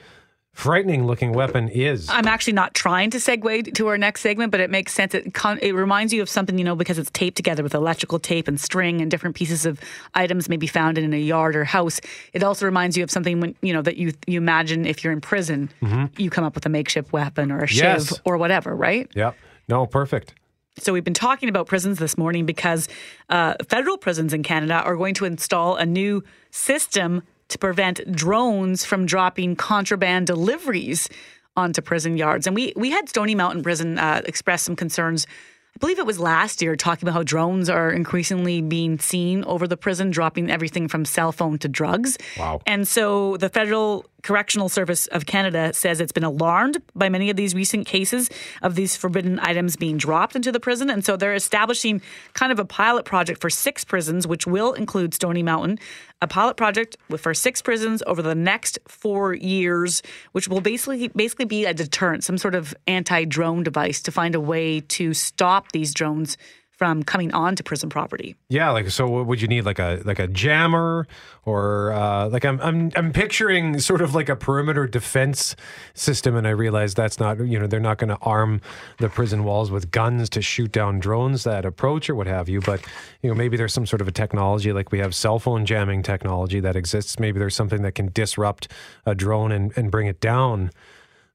frightening-looking weapon is. I'm actually not trying to segue to our next segment, but it makes sense. It con- it reminds you of something, you know, because it's taped together with electrical tape and string, and different pieces of items may be found in a yard or house. It also reminds you of something, when you know, that you you imagine if you're in prison, mm-hmm. you come up with a makeshift weapon or a shiv yes. or whatever, right? Yep. No, perfect. So we've been talking about prisons this morning because uh, federal prisons in Canada are going to install a new system to prevent drones from dropping contraband deliveries onto prison yards. And we we had Stony Mountain Prison uh, express some concerns, I believe it was last year, talking about how drones are increasingly being seen over the prison, dropping everything from cell phone to drugs. Wow. And so the Federal Correctional Service of Canada says it's been alarmed by many of these recent cases of these forbidden items being dropped into the prison. And so they're establishing kind of a pilot project for six prisons, which will include Stony Mountain, a pilot project for six prisons over the next four years, which will basically basically be a deterrent, some sort of anti-drone device to find a way to stop these drones from coming onto prison property. Yeah, like, so what would you need, like a like a jammer, or uh, like I'm I'm I'm picturing sort of like a perimeter defense system, and I realize that's not, you know, they're not going to arm the prison walls with guns to shoot down drones that approach or what have you, but you know, maybe there's some sort of a technology, like we have cell phone jamming technology that exists. Maybe there's something that can disrupt a drone and, and bring it down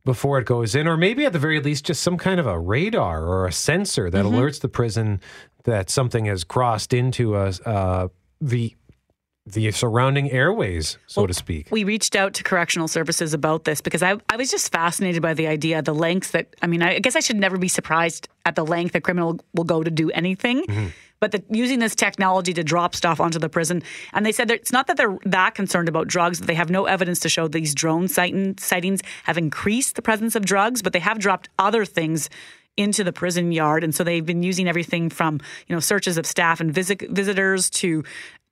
before it goes in, or maybe at the very least just some kind of a radar or a sensor that mm-hmm. alerts the prison that something has crossed into a, uh, the the surrounding airways, so well, to speak. We reached out to correctional services about this because I, I was just fascinated by the idea, the lengths that, I mean, I, I guess I should never be surprised at the length a criminal will go to do anything. Mm-hmm. But the, using this technology to drop stuff onto the prison. And they said that it's not that they're that concerned about drugs. They have no evidence to show these drone sighting, sightings have increased the presence of drugs, but they have dropped other things into the prison yard. And so they've been using everything from, you know, searches of staff and visit, visitors to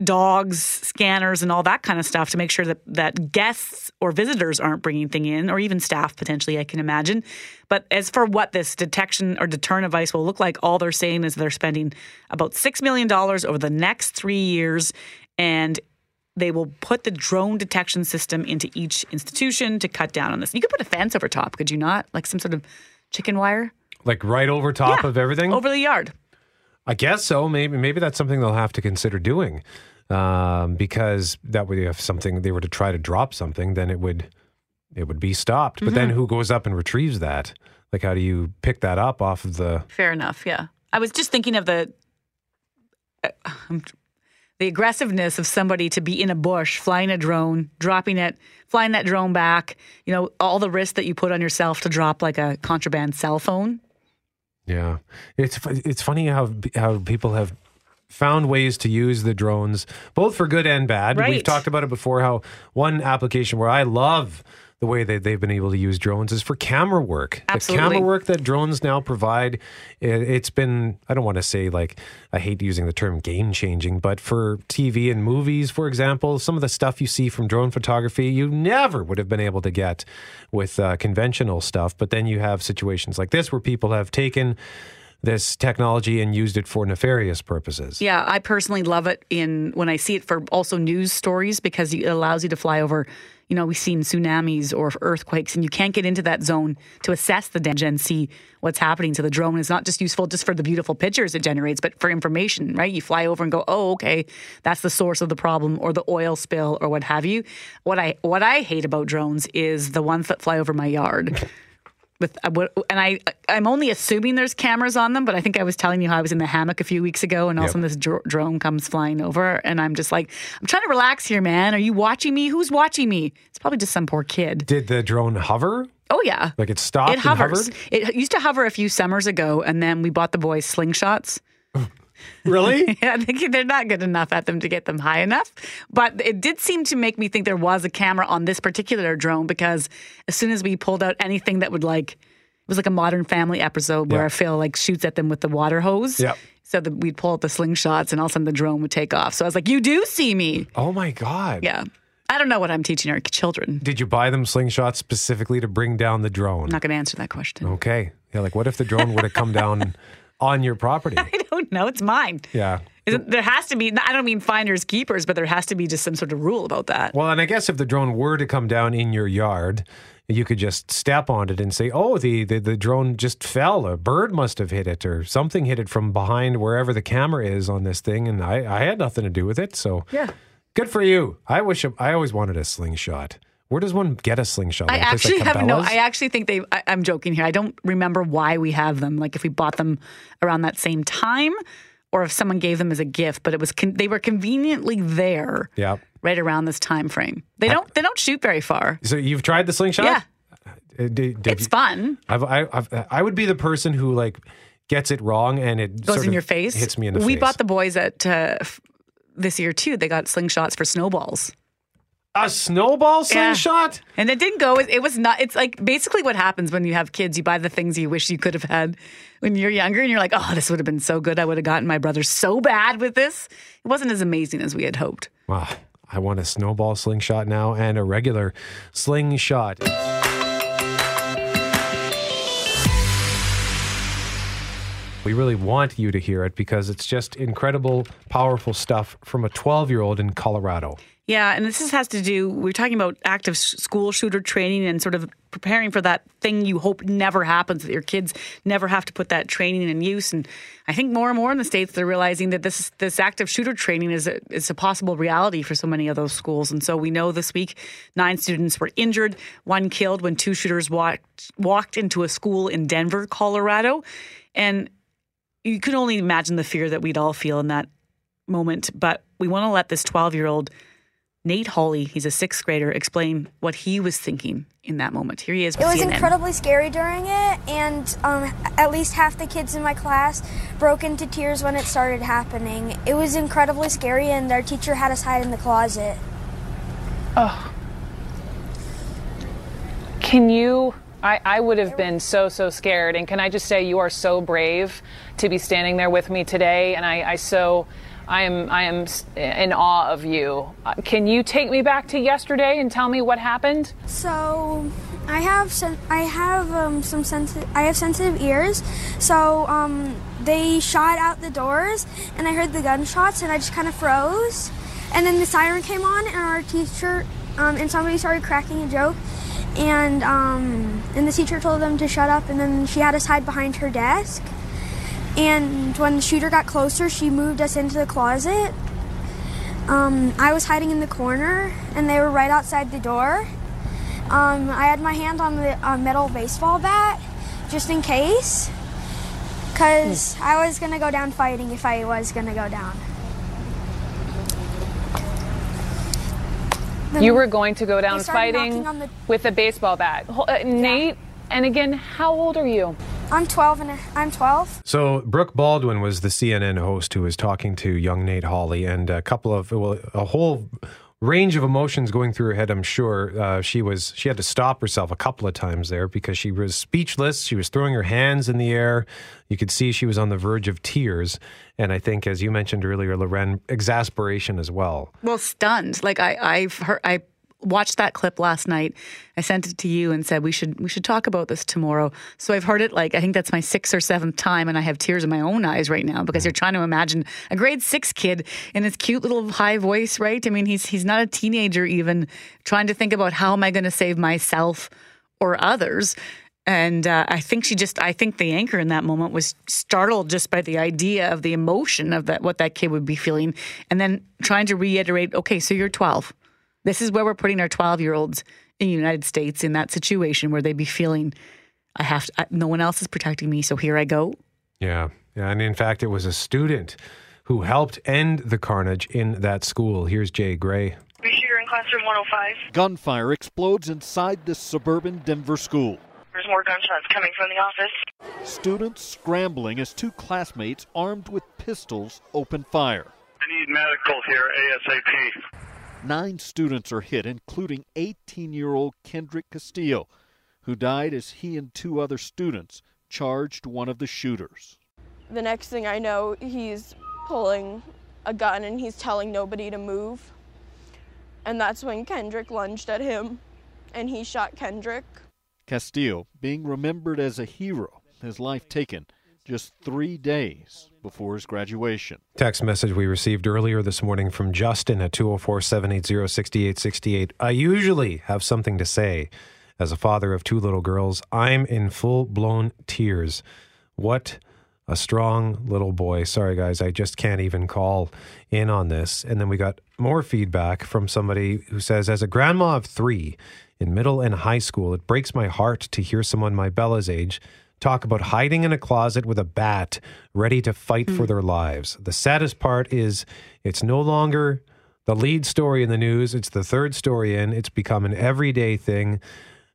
dogs, scanners, and all that kind of stuff to make sure that, that guests or visitors aren't bringing thing in, or even staff potentially, I can imagine. But as for what this detection or deterrent device will look like, all they're saying is they're spending about six million dollars over the next three years, and they will put the drone detection system into each institution to cut down on this. You could put a fence over top, could you not? Like some sort of chicken wire? Like right over top yeah, of everything? Over the yard. I guess so. Maybe maybe that's something they'll have to consider doing, um, because that way if something, they were to try to drop something, then it would... it would be stopped. But mm-hmm. then who goes up and retrieves that? Like, how do you pick that up off of the... Fair enough, yeah. I was just thinking of the uh, the aggressiveness of somebody to be in a bush, flying a drone, dropping it, flying that drone back, you know, all the risk that you put on yourself to drop, like, a contraband cell phone. Yeah. It's it's funny how how people have found ways to use the drones, both for good and bad. Right. We've talked about it before, how one application where I love... the way that they've been able to use drones is for camera work. Absolutely. The camera work that drones now provide, it's been, I don't want to say like, I hate using the term game-changing, but for T V and movies, for example, some of the stuff you see from drone photography, you never would have been able to get with uh, conventional stuff. But then you have situations like this where people have taken this technology and used it for nefarious purposes. Yeah, I personally love it in when I see it for also news stories, because it allows you to fly over, you know, we've seen tsunamis or earthquakes, and you can't get into that zone to assess the damage and see what's happening to the drone. It's not just useful just for the beautiful pictures it generates, but for information, right? You fly over and go, oh, okay, that's the source of the problem, or the oil spill, or what have you. What I what I hate about drones is the ones that fly over my yard. With, and I, I'm only assuming there's cameras on them, but I think I was telling you how I was in the hammock a few weeks ago, and all of a sudden this dr- drone comes flying over, and I'm just like, I'm trying to relax here, man. Are you watching me? Who's watching me? It's probably just some poor kid. Did the drone hover? Oh, yeah. Like it stopped it and hovers. hovered? It used to hover a few summers ago, and then we bought the boys slingshots. Really? Yeah, I think they're not good enough at them to get them high enough. But it did seem to make me think there was a camera on this particular drone, because as soon as we pulled out anything that would like, it was like a Modern Family episode where yeah. Phil like shoots at them with the water hose. Yep. So that we'd pull out the slingshots, and all of a sudden the drone would take off. So I was like, you do see me. Oh my God. Yeah. I don't know what I'm teaching our children. Did you buy them slingshots specifically to bring down the drone? I'm not going to answer that question. Okay. Yeah, like what if the drone would have come down on your property? I don't know. It's mine. Yeah. There has to be, I don't mean finders keepers, but there has to be just some sort of rule about that. Well, and I guess if the drone were to come down in your yard, you could just step on it and say, oh, the, the, the drone just fell. A bird must have hit it, or something hit it from behind wherever the camera is on this thing. And I, I had nothing to do with it. So yeah, good for you. I wish, I always wanted a slingshot. Where does one get a slingshot? Like I actually like have no. I actually think they. I, I'm joking here. I don't remember why we have them. Like if we bought them around that same time, or if someone gave them as a gift. But it was con- they were conveniently there. Yeah. Right around this time frame. They don't. I, they don't shoot very far. So you've tried the slingshot? Yeah. Did, did it's you, fun. I've, I I've, I would be the person who like gets it wrong and it goes sort in of your face. Hits me in the we face. We bought the boys at uh, this year too. They got slingshots for snowballs. A snowball slingshot? Yeah. And it didn't go. It was not. It's like basically what happens when you have kids. You buy the things you wish you could have had when you're younger. And you're like, oh, this would have been so good. I would have gotten my brother so bad with this. It wasn't as amazing as we had hoped. Wow. I want a snowball slingshot now and a regular slingshot. We really want you to hear it because it's just incredible, powerful stuff from a twelve-year-old in Colorado. Yeah, and this has to do, we're talking about active school shooter training and sort of preparing for that thing you hope never happens, that your kids never have to put that training in use. And I think more and more in the States, they're realizing that this this active shooter training is a, is a possible reality for so many of those schools. And so we know this week, nine students were injured, one killed when two shooters walked, walked into a school in Denver, Colorado. And you can only imagine the fear that we'd all feel in that moment. But we want to let this twelve-year-old Nate Holley, he's a sixth grader, explain what he was thinking in that moment. Here he is with C N N. It was incredibly scary during it, and um, at least half the kids in my class broke into tears when it started happening. It was incredibly scary, and our teacher had us hide in the closet. Oh. Can you... I, I would have been so, so scared. And can I just say you are so brave to be standing there with me today. And I, I so... I am I am in awe of you. Can you take me back to yesterday and tell me what happened? So I have sen- I have um, some sensitive I have sensitive ears. So um, they shot out the doors, and I heard the gunshots, and I just kind of froze. And then the siren came on, and our teacher um, and somebody started cracking a joke, and um, and the teacher told them to shut up, and then she had us hide behind her desk. And when the shooter got closer, she moved us into the closet. Um, I was hiding in the corner, and they were right outside the door. Um, I had my hand on the uh, metal baseball bat, just in case, because I was going to go down fighting if I was going to go down. Then you were going to go down fighting the... with a baseball bat. Uh, Nate, yeah. And again, how old are you? I'm twelve, and I'm twelve. So Brooke Baldwin was the C N N host who was talking to young Nate Holley, and a couple of, well, a whole range of emotions going through her head. I'm sure uh, she was. She had to stop herself a couple of times there because she was speechless. She was throwing her hands in the air. You could see she was on the verge of tears, and I think, as you mentioned earlier, Loren, exasperation as well. Well, stunned. Like I, I've heard. I watched that clip last night. I sent it to you and said, we should we should talk about this tomorrow. So I've heard it like, I think that's my sixth or seventh time, and I have tears in my own eyes right now because you're trying to imagine a grade six kid in his cute little high voice, right? I mean, he's he's not a teenager even, trying to think about how am I going to save myself or others. And uh, I think she just, I think the anchor in that moment was startled just by the idea of the emotion of that, what that kid would be feeling. And then trying to reiterate, okay, so you're twelve. This is where we're putting our twelve-year-olds in the United States, in that situation where they'd be feeling, I have to, I, no one else is protecting me, so here I go. Yeah. yeah, and in fact, it was a student who helped end the carnage in that school. Here's Jay Gray. The shooter in classroom one oh five. Gunfire explodes inside this suburban Denver school. There's more gunshots coming from the office. Students scrambling as two classmates armed with pistols open fire. I need medical here ASAP. Nine students are hit, including eighteen-year-old Kendrick Castillo, who died as he and two other students charged one of the shooters. The next thing I know, he's pulling a gun and he's telling nobody to move. And that's when Kendrick lunged at him and he shot Kendrick. Castillo, being remembered as a hero, his life taken just three days before his graduation. Text message we received earlier this morning from Justin at two oh four, seven eight zero, six eight six eight. I usually have something to say. As a father of two little girls, I'm in full-blown tears. What a strong little boy. Sorry, guys, I just can't even call in on this. And then we got more feedback from somebody who says, as a grandma of three in middle and high school, it breaks my heart to hear someone my Bella's age talk about hiding in a closet with a bat, ready to fight mm. for their lives. The saddest part is it's no longer the lead story in the news. It's the third story in. It's become an everyday thing.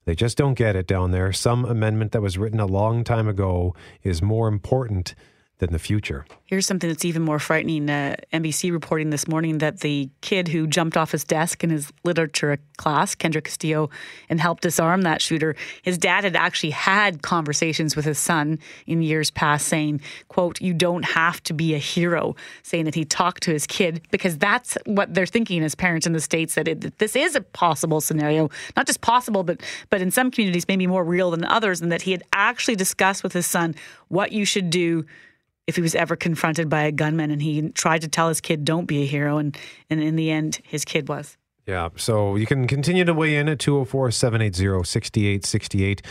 They just don't get it down there. Some amendment that was written a long time ago is more important than the future. Here's something that's even more frightening. Uh, N B C reporting this morning that the kid who jumped off his desk in his literature class, Kendrick Castillo, and helped disarm that shooter, his dad had actually had conversations with his son in years past saying, quote, you don't have to be a hero, saying that he talked to his kid because that's what they're thinking as parents in the States, that, it, that this is a possible scenario, not just possible, but, but in some communities maybe more real than others, and that he had actually discussed with his son what you should do if he was ever confronted by a gunman, and he tried to tell his kid, don't be a hero. And, and in the end, his kid was. Yeah. So you can continue to weigh in at two oh four, seven eight zero, six eight six eight.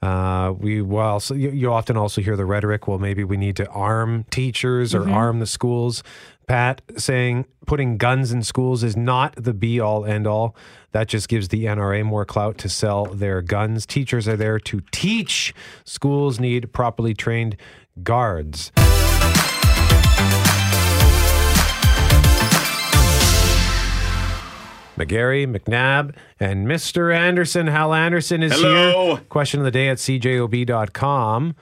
Uh, we well, so you, you often also hear the rhetoric, well, maybe we need to arm teachers or mm-hmm. arm the schools. Pat saying putting guns in schools is not the be-all, end-all. That just gives the N R A more clout to sell their guns. Teachers are there to teach. Schools need properly trained guards. McGarry, McNabb, and Mister Anderson. Hal Anderson is Hello. Here. Question of the day at C J O B dot com.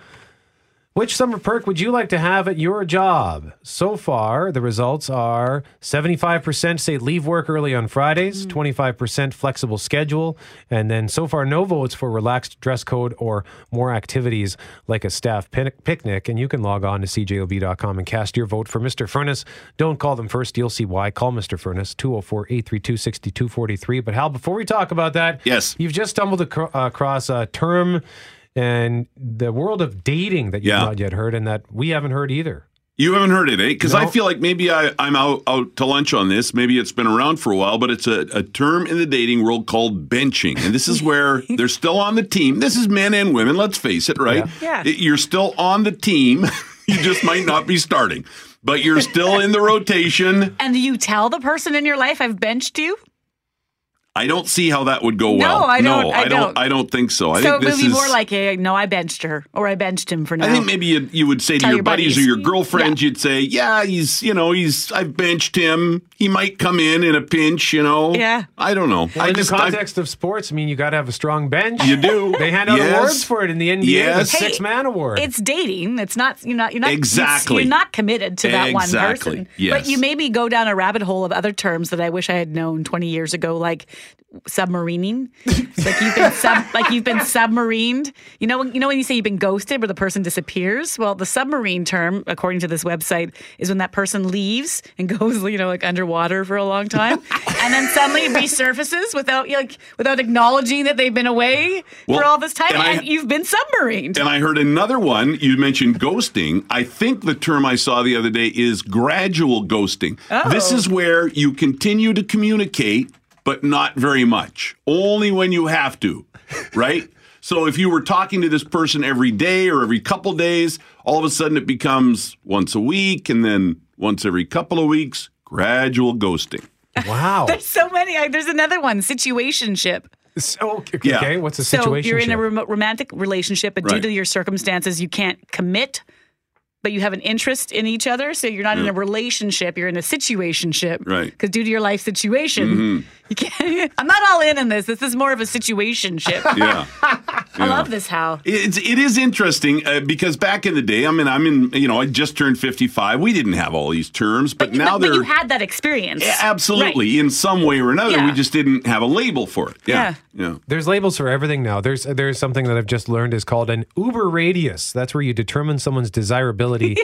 Which summer perk would you like to have at your job? So far, the results are seventy-five percent say leave work early on Fridays, twenty-five percent flexible schedule, and then so far no votes for relaxed dress code or more activities like a staff pin- picnic. And you can log on to C J O B dot com and cast your vote for Mister Furnace. Don't call them first. You'll see why. Call Mister Furnace, two oh four, eight three two, six two four three. But Hal, before we talk about that, yes, you've just stumbled ac- across a term and the world of dating that you've yeah. not yet heard and that we haven't heard either. You haven't heard it, eh? Because no. I feel like maybe I, I'm out, out to lunch on this. Maybe it's been around for a while, but it's a, a term in the dating world called benching. And this is where they're still on the team. This is men and women, let's face it, right? Yeah. Yeah. It, you're still on the team. You just might not be starting, but you're still in the rotation. And do you tell the person in your life, I've benched you? I don't see how that would go well. No, I don't. No, I, I don't, don't. I don't think so. I so think this it would be is, more like, a, no, I benched her, or I benched him for now. I think maybe you, you would say Tell to your, your buddies, buddies or your girlfriends, yeah. you'd say, yeah, he's, you know, he's, I've benched him. He might come in in a pinch, you know. Yeah. I don't know. Well, I in just, the context I, of sports, I mean, you got to have a strong bench. You do. They hand out yes. awards for it in the N B A, yes. the hey, six-man award. It's dating. It's not, you're not, you're not, exactly. you're not committed to that exactly. one person. Yes. But you maybe go down a rabbit hole of other terms that I wish I had known twenty years ago, like submarining, like you've been sub, like you've been submarined. You know, you know when you say you've been ghosted, where the person disappears. Well, the submarine term, according to this website, is when that person leaves and goes, you know, like underwater for a long time, and then suddenly resurfaces without, like, without acknowledging that they've been away well, for all this time, and, and I, you've been submarined. And I heard another one. You mentioned ghosting. I think the term I saw the other day is gradual ghosting. Oh. This is where you continue to communicate, but not very much. Only when you have to, right? So if you were talking to this person every day or every couple days, all of a sudden it becomes once a week and then once every couple of weeks, gradual ghosting. Wow. There's so many. I, there's another one, situationship. So, okay, yeah. okay, what's a situationship? So you're in a rom- romantic relationship, but right. due to your circumstances, you can't commit but you have an interest in each other, so you're not yeah. in a relationship, you're in a situationship. Right. Because due to your life situation, mm-hmm. you can't, I'm not all in on this. This is more of a situationship. Yeah. I yeah. love this, Hal. It's, it is interesting uh, because back in the day, I mean, I'm in, you know, I just turned fifty-five. We didn't have all these terms, but, but you, now but, they're... But you had that experience. Yeah, absolutely. Right. In some way or another, yeah. we just didn't have a label for it. Yeah. yeah. yeah. There's labels for everything now. There's, there's something that I've just learned is called an Uber radius. That's where you determine someone's desirability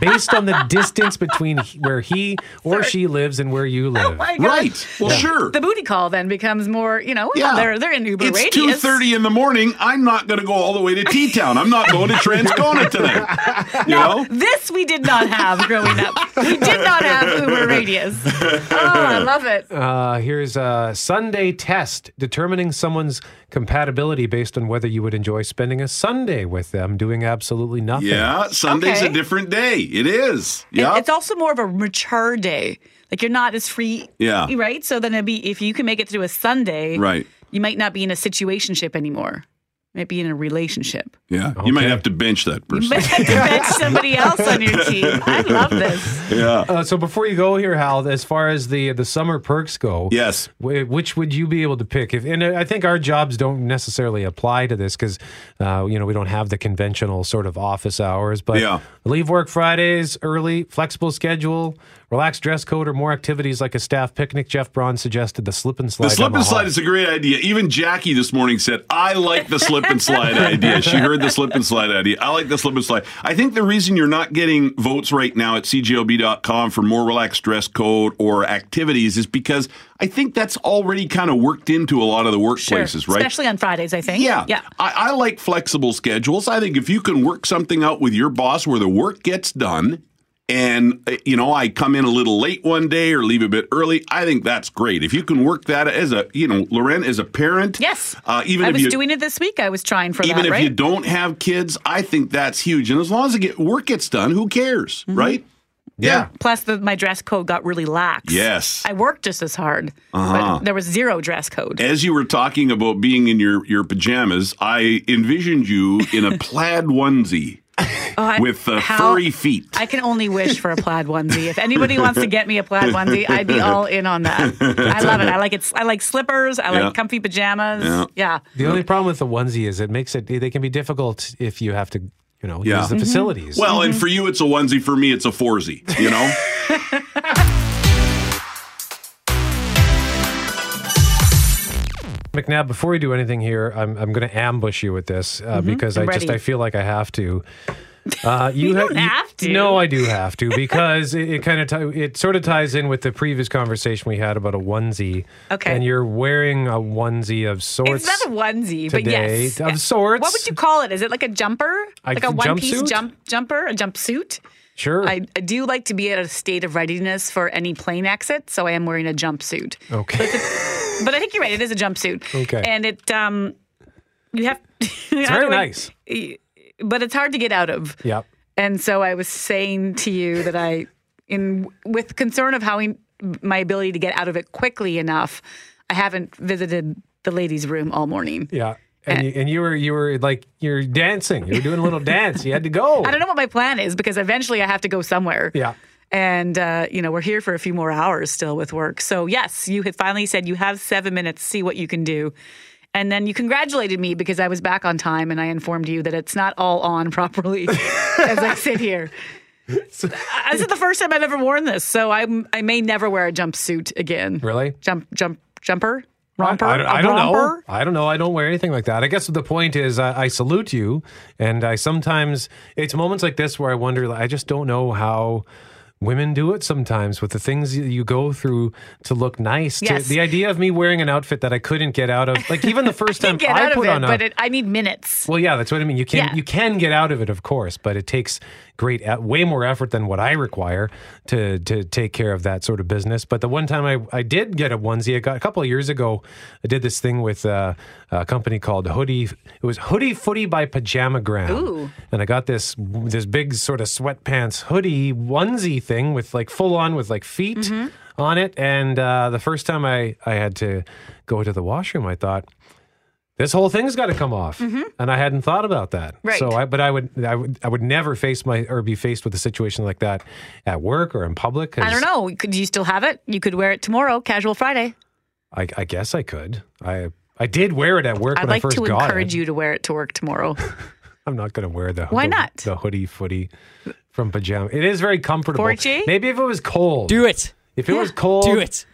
based on the distance between where he or Sorry. she lives and where you live. Oh my God. Right. Well, yeah. sure. The booty call then becomes more, you know, yeah. they're, they're in Uber it's radius. It's two thirty in the morning. I'm not going to go all the way to T-Town. I'm not going to Transcona today. You no, know? This we did not have growing up. We did not have Uber radius. Oh, I love it. Uh, here's a Sunday test determining someone's compatibility based on whether you would enjoy spending a Sunday with them doing absolutely nothing. Yeah, Sunday's okay. a different day. It is. Yeah. It's also more of a mature day. Like you're not as free. Yeah. Right? So then it'd be if you can make it through a Sunday, right. you might not be in a situationship anymore. You might be in a relationship. Yeah. Okay. You might have to bench that person. You might have to bench somebody else on your team. I love this. Yeah. Uh, so before you go here, Hal, as far as the, the summer perks go, yes. w- which would you be able to pick? If And I think our jobs don't necessarily apply to this because, uh, you know, we don't have the conventional sort of office hours. But yeah. leave work Fridays early, flexible schedule, relaxed dress code, or more activities like a staff picnic. Jeff Braun suggested the slip and slide. The slip and slide is a great idea. Even Jackie this morning said, I like the slip and slide idea. She heard the slip and slide idea. I like the slip and slide. I think the reason you're not getting votes right now at C J O B dot com for more relaxed dress code or activities is because I think that's already kind of worked into a lot of the workplaces, sure. right? Especially on Fridays, I think. Yeah. yeah. I, I like flexible schedules. I think if you can work something out with your boss where the work gets done, and, you know, I come in a little late one day or leave a bit early. I think that's great. If you can work that as a, you know, Lauren, as a parent. Yes. Uh, even I if was you, doing it this week. I was trying for that, right? Even if you don't have kids, I think that's huge. And as long as the work gets done, who cares, mm-hmm. right? Yeah. yeah. Plus, the, my dress code got really lax. Yes. I worked just as hard, uh-huh. but there was zero dress code. As you were talking about being in your, your pajamas, I envisioned you in a plaid onesie. Oh, I, with uh, how, furry feet. I can only wish for a plaid onesie. If anybody wants to get me a plaid onesie, I'd be all in on that. I love it. I like it. I like slippers. I yeah. like comfy pajamas. Yeah. yeah. The only problem with the onesie is it makes it, they can be difficult if you have to, you know, yeah. use the mm-hmm. facilities. Well, mm-hmm. and for you, it's a onesie. For me, it's a foursie, you know? McNabb, before we do anything here, I'm I'm going to ambush you with this uh, mm-hmm. because I'm I just ready. I feel like I have to. Uh, you you ha- don't have to. You, no, I do have to because it, it kind of t- it sort of ties in with the previous conversation we had about a onesie. Okay, and you're wearing a onesie of sorts. It's not a onesie, today, but yes, of sorts. What would you call it? Is it like a jumper, I, like a one-piece jump jumper, a jumpsuit? Sure. I, I do like to be at a state of readiness for any plane exit, so I am wearing a jumpsuit. Okay. But, but I think you're right. It is a jumpsuit. Okay. And it, um, you have. It's you very nice. Wait, but it's hard to get out of. Yep. And so I was saying to you that I, in with concern of how we, my ability to get out of it quickly enough, I haven't visited the ladies' room all morning. Yeah. And you, and you were you were like you're dancing. You were doing a little dance. You had to go. I don't know what my plan is because eventually I have to go somewhere. Yeah. And uh, you know we're here for a few more hours still with work. So yes, you had finally said you have seven minutes. See what you can do. And then you congratulated me because I was back on time and I informed you that it's not all on properly as I sit here. So, this is the first time I've ever worn this, so I I may never wear a jumpsuit again. Really? Jump jump jumper. Romper, I, I, I don't romper? know. I don't know. I don't wear anything like that. I guess the point is I, I salute you. And I sometimes, it's moments like this where I wonder, I just don't know how women do it sometimes with the things you go through to look nice. Yes. To, the idea of me wearing an outfit that I couldn't get out of, like even the first I time get I out put of it, on a, but it, I need minutes. Well, yeah, that's what I mean. You can, yeah. you can get out of it, of course, but it takes great, way more effort than what I require to to take care of that sort of business. But the one time I, I did get a onesie, I got a couple of years ago, I did this thing with uh, a company called Hoodie. It was Hoodie Footie by Pajama Gram. Ooh. And I got this this big sort of sweatpants hoodie onesie thing with like full on with like feet mm-hmm. on it. And uh, the first time I, I had to go to the washroom, I thought, this whole thing's got to come off. Mm-hmm. And I hadn't thought about that. Right. So I, but I would, I would, I would never face my, or be faced with a situation like that at work or in public. I don't know. Could you still have it? You could wear it tomorrow, casual Friday. I, I guess I could. I, I did wear it at work I'd when like I first got it. I'd like to encourage you to wear it to work tomorrow. I'm not going to wear the, Why the, not? the hoodie footie from Pajama. It is very comfortable. four G? Maybe if it was cold. Do it. If it yeah. was cold. Do it.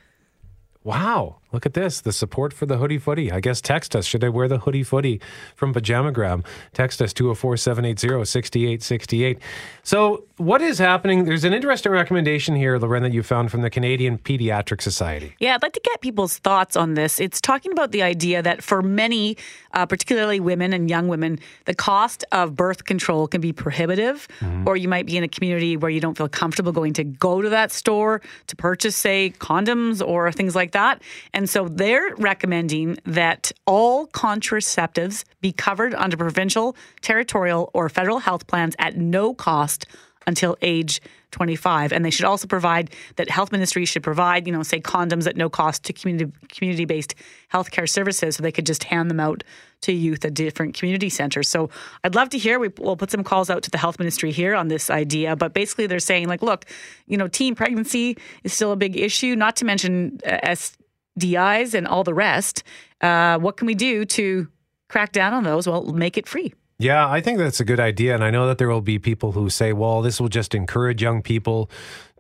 Wow. Look at this. The support for the hoodie footie. I guess text us. Should I wear the hoodie footie from Pajama Gram? Text us two oh four, seven eight zero, six eight six eight. So what is happening? There's an interesting recommendation here, Loren, that you found from the Canadian Pediatric Society. Yeah, I'd like to get people's thoughts on this. It's talking about the idea that for many, uh, particularly women and young women, the cost of birth control can be prohibitive, mm-hmm. or you might be in a community where you don't feel comfortable going to go to that store to purchase, say, condoms or things like that. And so they're recommending that all contraceptives be covered under provincial, territorial, or federal health plans at no cost until age twenty-five. And they should also provide that health ministries should provide, you know, say condoms at no cost to community, community-based healthcare services, so they could just hand them out to youth at different community centers. So I'd love to hear, we, we'll put some calls out to the health ministry here on this idea, but basically they're saying like, look, you know, teen pregnancy is still a big issue, not to mention uh, as D Is and all the rest. Uh, what can we do to crack down on those? Well, make it free. Yeah, I think that's a good idea. And I know that there will be people who say, well, this will just encourage young people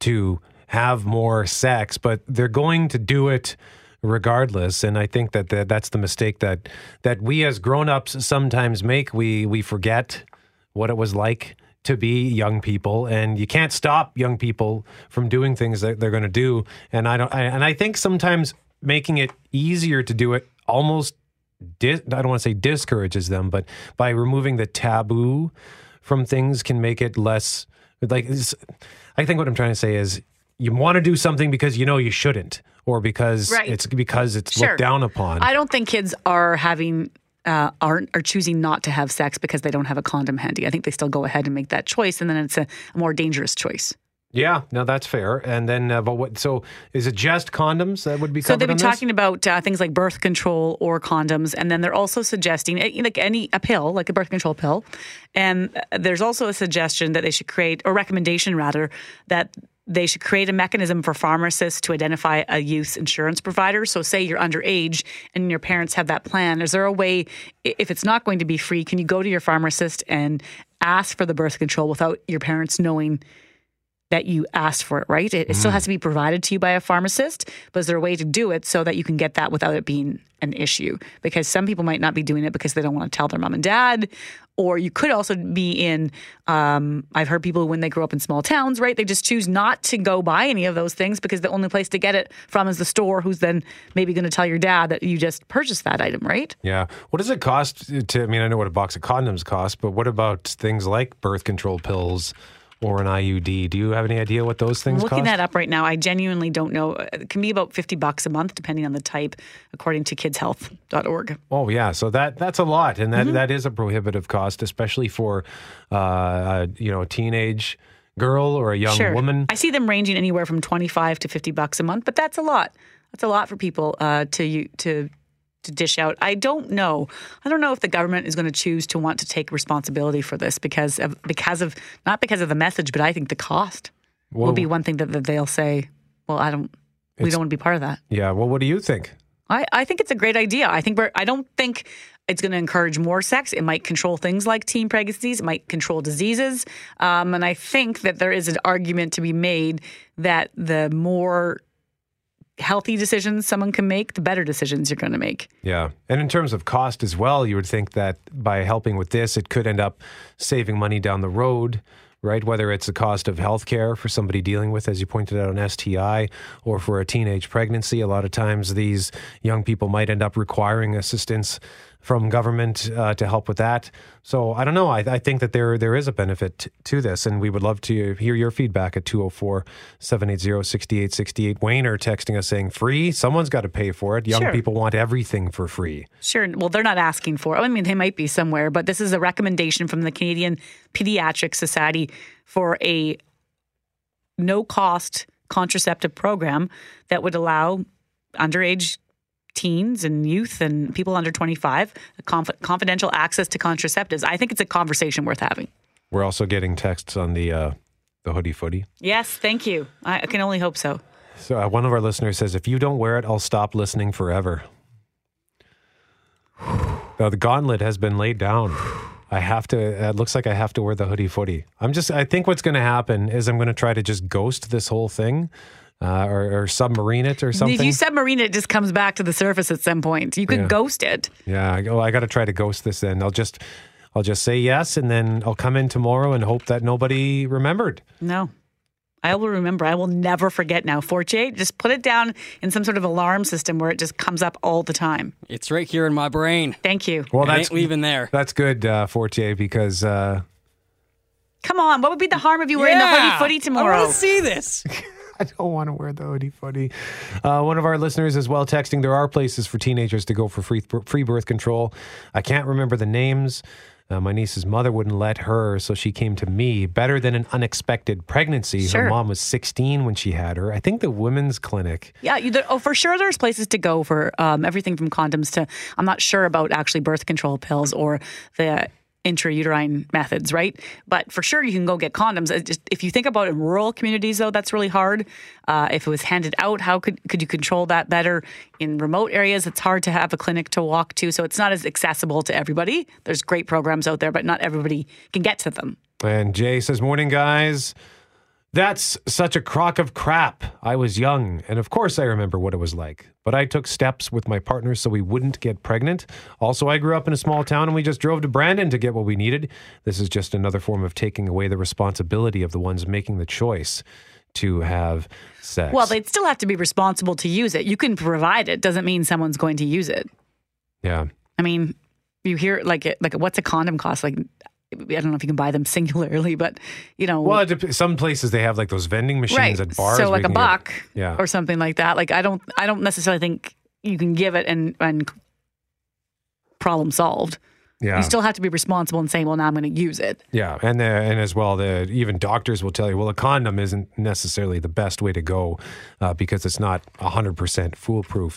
to have more sex, but they're going to do it regardless. And I think that the, that's the mistake that that we as grown-ups sometimes make. We we forget what it was like to be young people, and you can't stop young people from doing things that they're going to do. And I don't, I, and I think sometimes making it easier to do it almost, dis- I don't want to say discourages them, but by removing the taboo from things can make it less, like, I think what I'm trying to say is you want to do something because you know you shouldn't, or because right. it's because it's sure. looked down upon. I don't think kids are having... Uh, aren't are choosing not to have sex because they don't have a condom handy. I think they still go ahead and make that choice, and then it's a, a more dangerous choice. Yeah, no, that's fair. And then, uh, but what? So, is it just condoms that would be? So they'd be talking about uh, things like birth control or condoms, and then they're also suggesting like any a pill, like a birth control pill. And there's also a suggestion that they should create, or recommendation rather, that they should create a mechanism for pharmacists to identify a youth's insurance provider. So say you're underage and your parents have that plan. Is there a way, if it's not going to be free, can you go to your pharmacist and ask for the birth control without your parents knowing that you asked for it, right? It, it mm. still has to be provided to you by a pharmacist, but is there a way to do it so that you can get that without it being an issue? Because some people might not be doing it because they don't want to tell their mom and dad. Or you could also be in, um, I've heard people when they grow up in small towns, right? They just choose not to go buy any of those things because the only place to get it from is the store, who's then maybe going to tell your dad that you just purchased that item, right? Yeah. What does it cost to, I mean, I know what a box of condoms costs, but what about things like birth control pills or an I U D? Do you have any idea what those things cost? I'm looking that up right now. I genuinely don't know. It can be about fifty bucks a month, depending on the type, according to kids health dot org. Oh, yeah. So that that's a lot. And that, mm-hmm. that is a prohibitive cost, especially for, uh, you know, a teenage girl or a young sure. woman. I see them ranging anywhere from twenty-five to fifty bucks a month, but that's a lot. That's a lot for people uh, to to to dish out. I don't know. I don't know if the government is going to choose to want to take responsibility for this because of, because of, not because of the message, but I think the cost well, will be one thing that, that they'll say, well, I don't, we don't want to be part of that. Yeah. Well, what do you think? I, I think it's a great idea. I think we're, I don't think it's going to encourage more sex. It might control things like teen pregnancies. It might control diseases. Um, and I think that there is an argument to be made that the more healthy decisions someone can make, the better decisions you're going to make. Yeah. And in terms of cost as well, you would think that by helping with this, it could end up saving money down the road, right? Whether it's the cost of healthcare for somebody dealing with, as you pointed out, an S T I, or for a teenage pregnancy. A lot of times these young people might end up requiring assistance from government uh, to help with that. So I don't know. I, I think that there there is a benefit t- to this, and we would love to hear your feedback at two oh four, seven eight zero, six eight six eight. Wayner texting us saying, free? Someone's got to pay for it. Young sure. people want everything for free. Sure. Well, they're not asking for it. I mean, they might be somewhere, but this is a recommendation from the Canadian Pediatric Society for a no-cost contraceptive program that would allow underage teens and youth and people under twenty-five, conf- confidential access to contraceptives. I think it's a conversation worth having. We're also getting texts on the uh, the Hoodie Footie. Yes, thank you. I, I can only hope so. So uh, one of our listeners says, if you don't wear it, I'll stop listening forever. Now, the gauntlet has been laid down. I have to, it looks like I have to wear the Hoodie Footie. I'm just, I think what's going to happen is I'm going to try to just ghost this whole thing. Uh, or, or submarine it or something. If you submarine it, it just comes back to the surface at some point. You could yeah. ghost it. Yeah. I, oh, I got to try to ghost this in. I'll just, I'll just say yes, and then I'll come in tomorrow and hope that nobody remembered. No, I will remember. I will never forget now. Fortier, just put it down in some sort of alarm system where it just comes up all the time. It's right here in my brain. Thank you. Well, it that's ain't leaving there. That's good, uh, Fortier, because. Uh, come on, what would be the harm of you wearing yeah, the Hoodie Footie tomorrow? I want to see this. I don't want to wear the Hoodie Footie. Uh, one of our listeners is well texting, there are places for teenagers to go for free free birth control. I can't remember the names. Uh, my niece's mother wouldn't let her, so she came to me. Better than an unexpected pregnancy. Sure. Her mom was sixteen when she had her. I think the women's clinic. Yeah, you, there, oh, for sure there's places to go for um, everything from condoms to, I'm not sure about actually birth control pills or the intrauterine methods, right? But for sure, you can go get condoms. Just, if you think about it, in rural communities, though, that's really hard. Uh, if it was handed out, how could could you control that better? In remote areas, it's hard to have a clinic to walk to, so it's not as accessible to everybody. There's great programs out there, but not everybody can get to them. And Jay says, morning, guys. That's such a crock of crap. I was young, and of course I remember what it was like. But I took steps with my partner so we wouldn't get pregnant. Also, I grew up in a small town, and we just drove to Brandon to get what we needed. This is just another form of taking away the responsibility of the ones making the choice to have sex. Well, they'd still have to be responsible to use it. You can provide it. Doesn't mean someone's going to use it. Yeah. I mean, you hear, like, like what's a condom cost? Like, I don't know if you can buy them singularly, but, you know. Well, some places they have like those vending machines right. at bars. So like a buck get, yeah. or something like that. Like I don't I don't necessarily think you can give it and, and problem solved. Yeah. You still have to be responsible and say, well, now I'm going to use it. Yeah. And the, and as well, the even doctors will tell you, well, a condom isn't necessarily the best way to go uh, because it's not one hundred percent foolproof.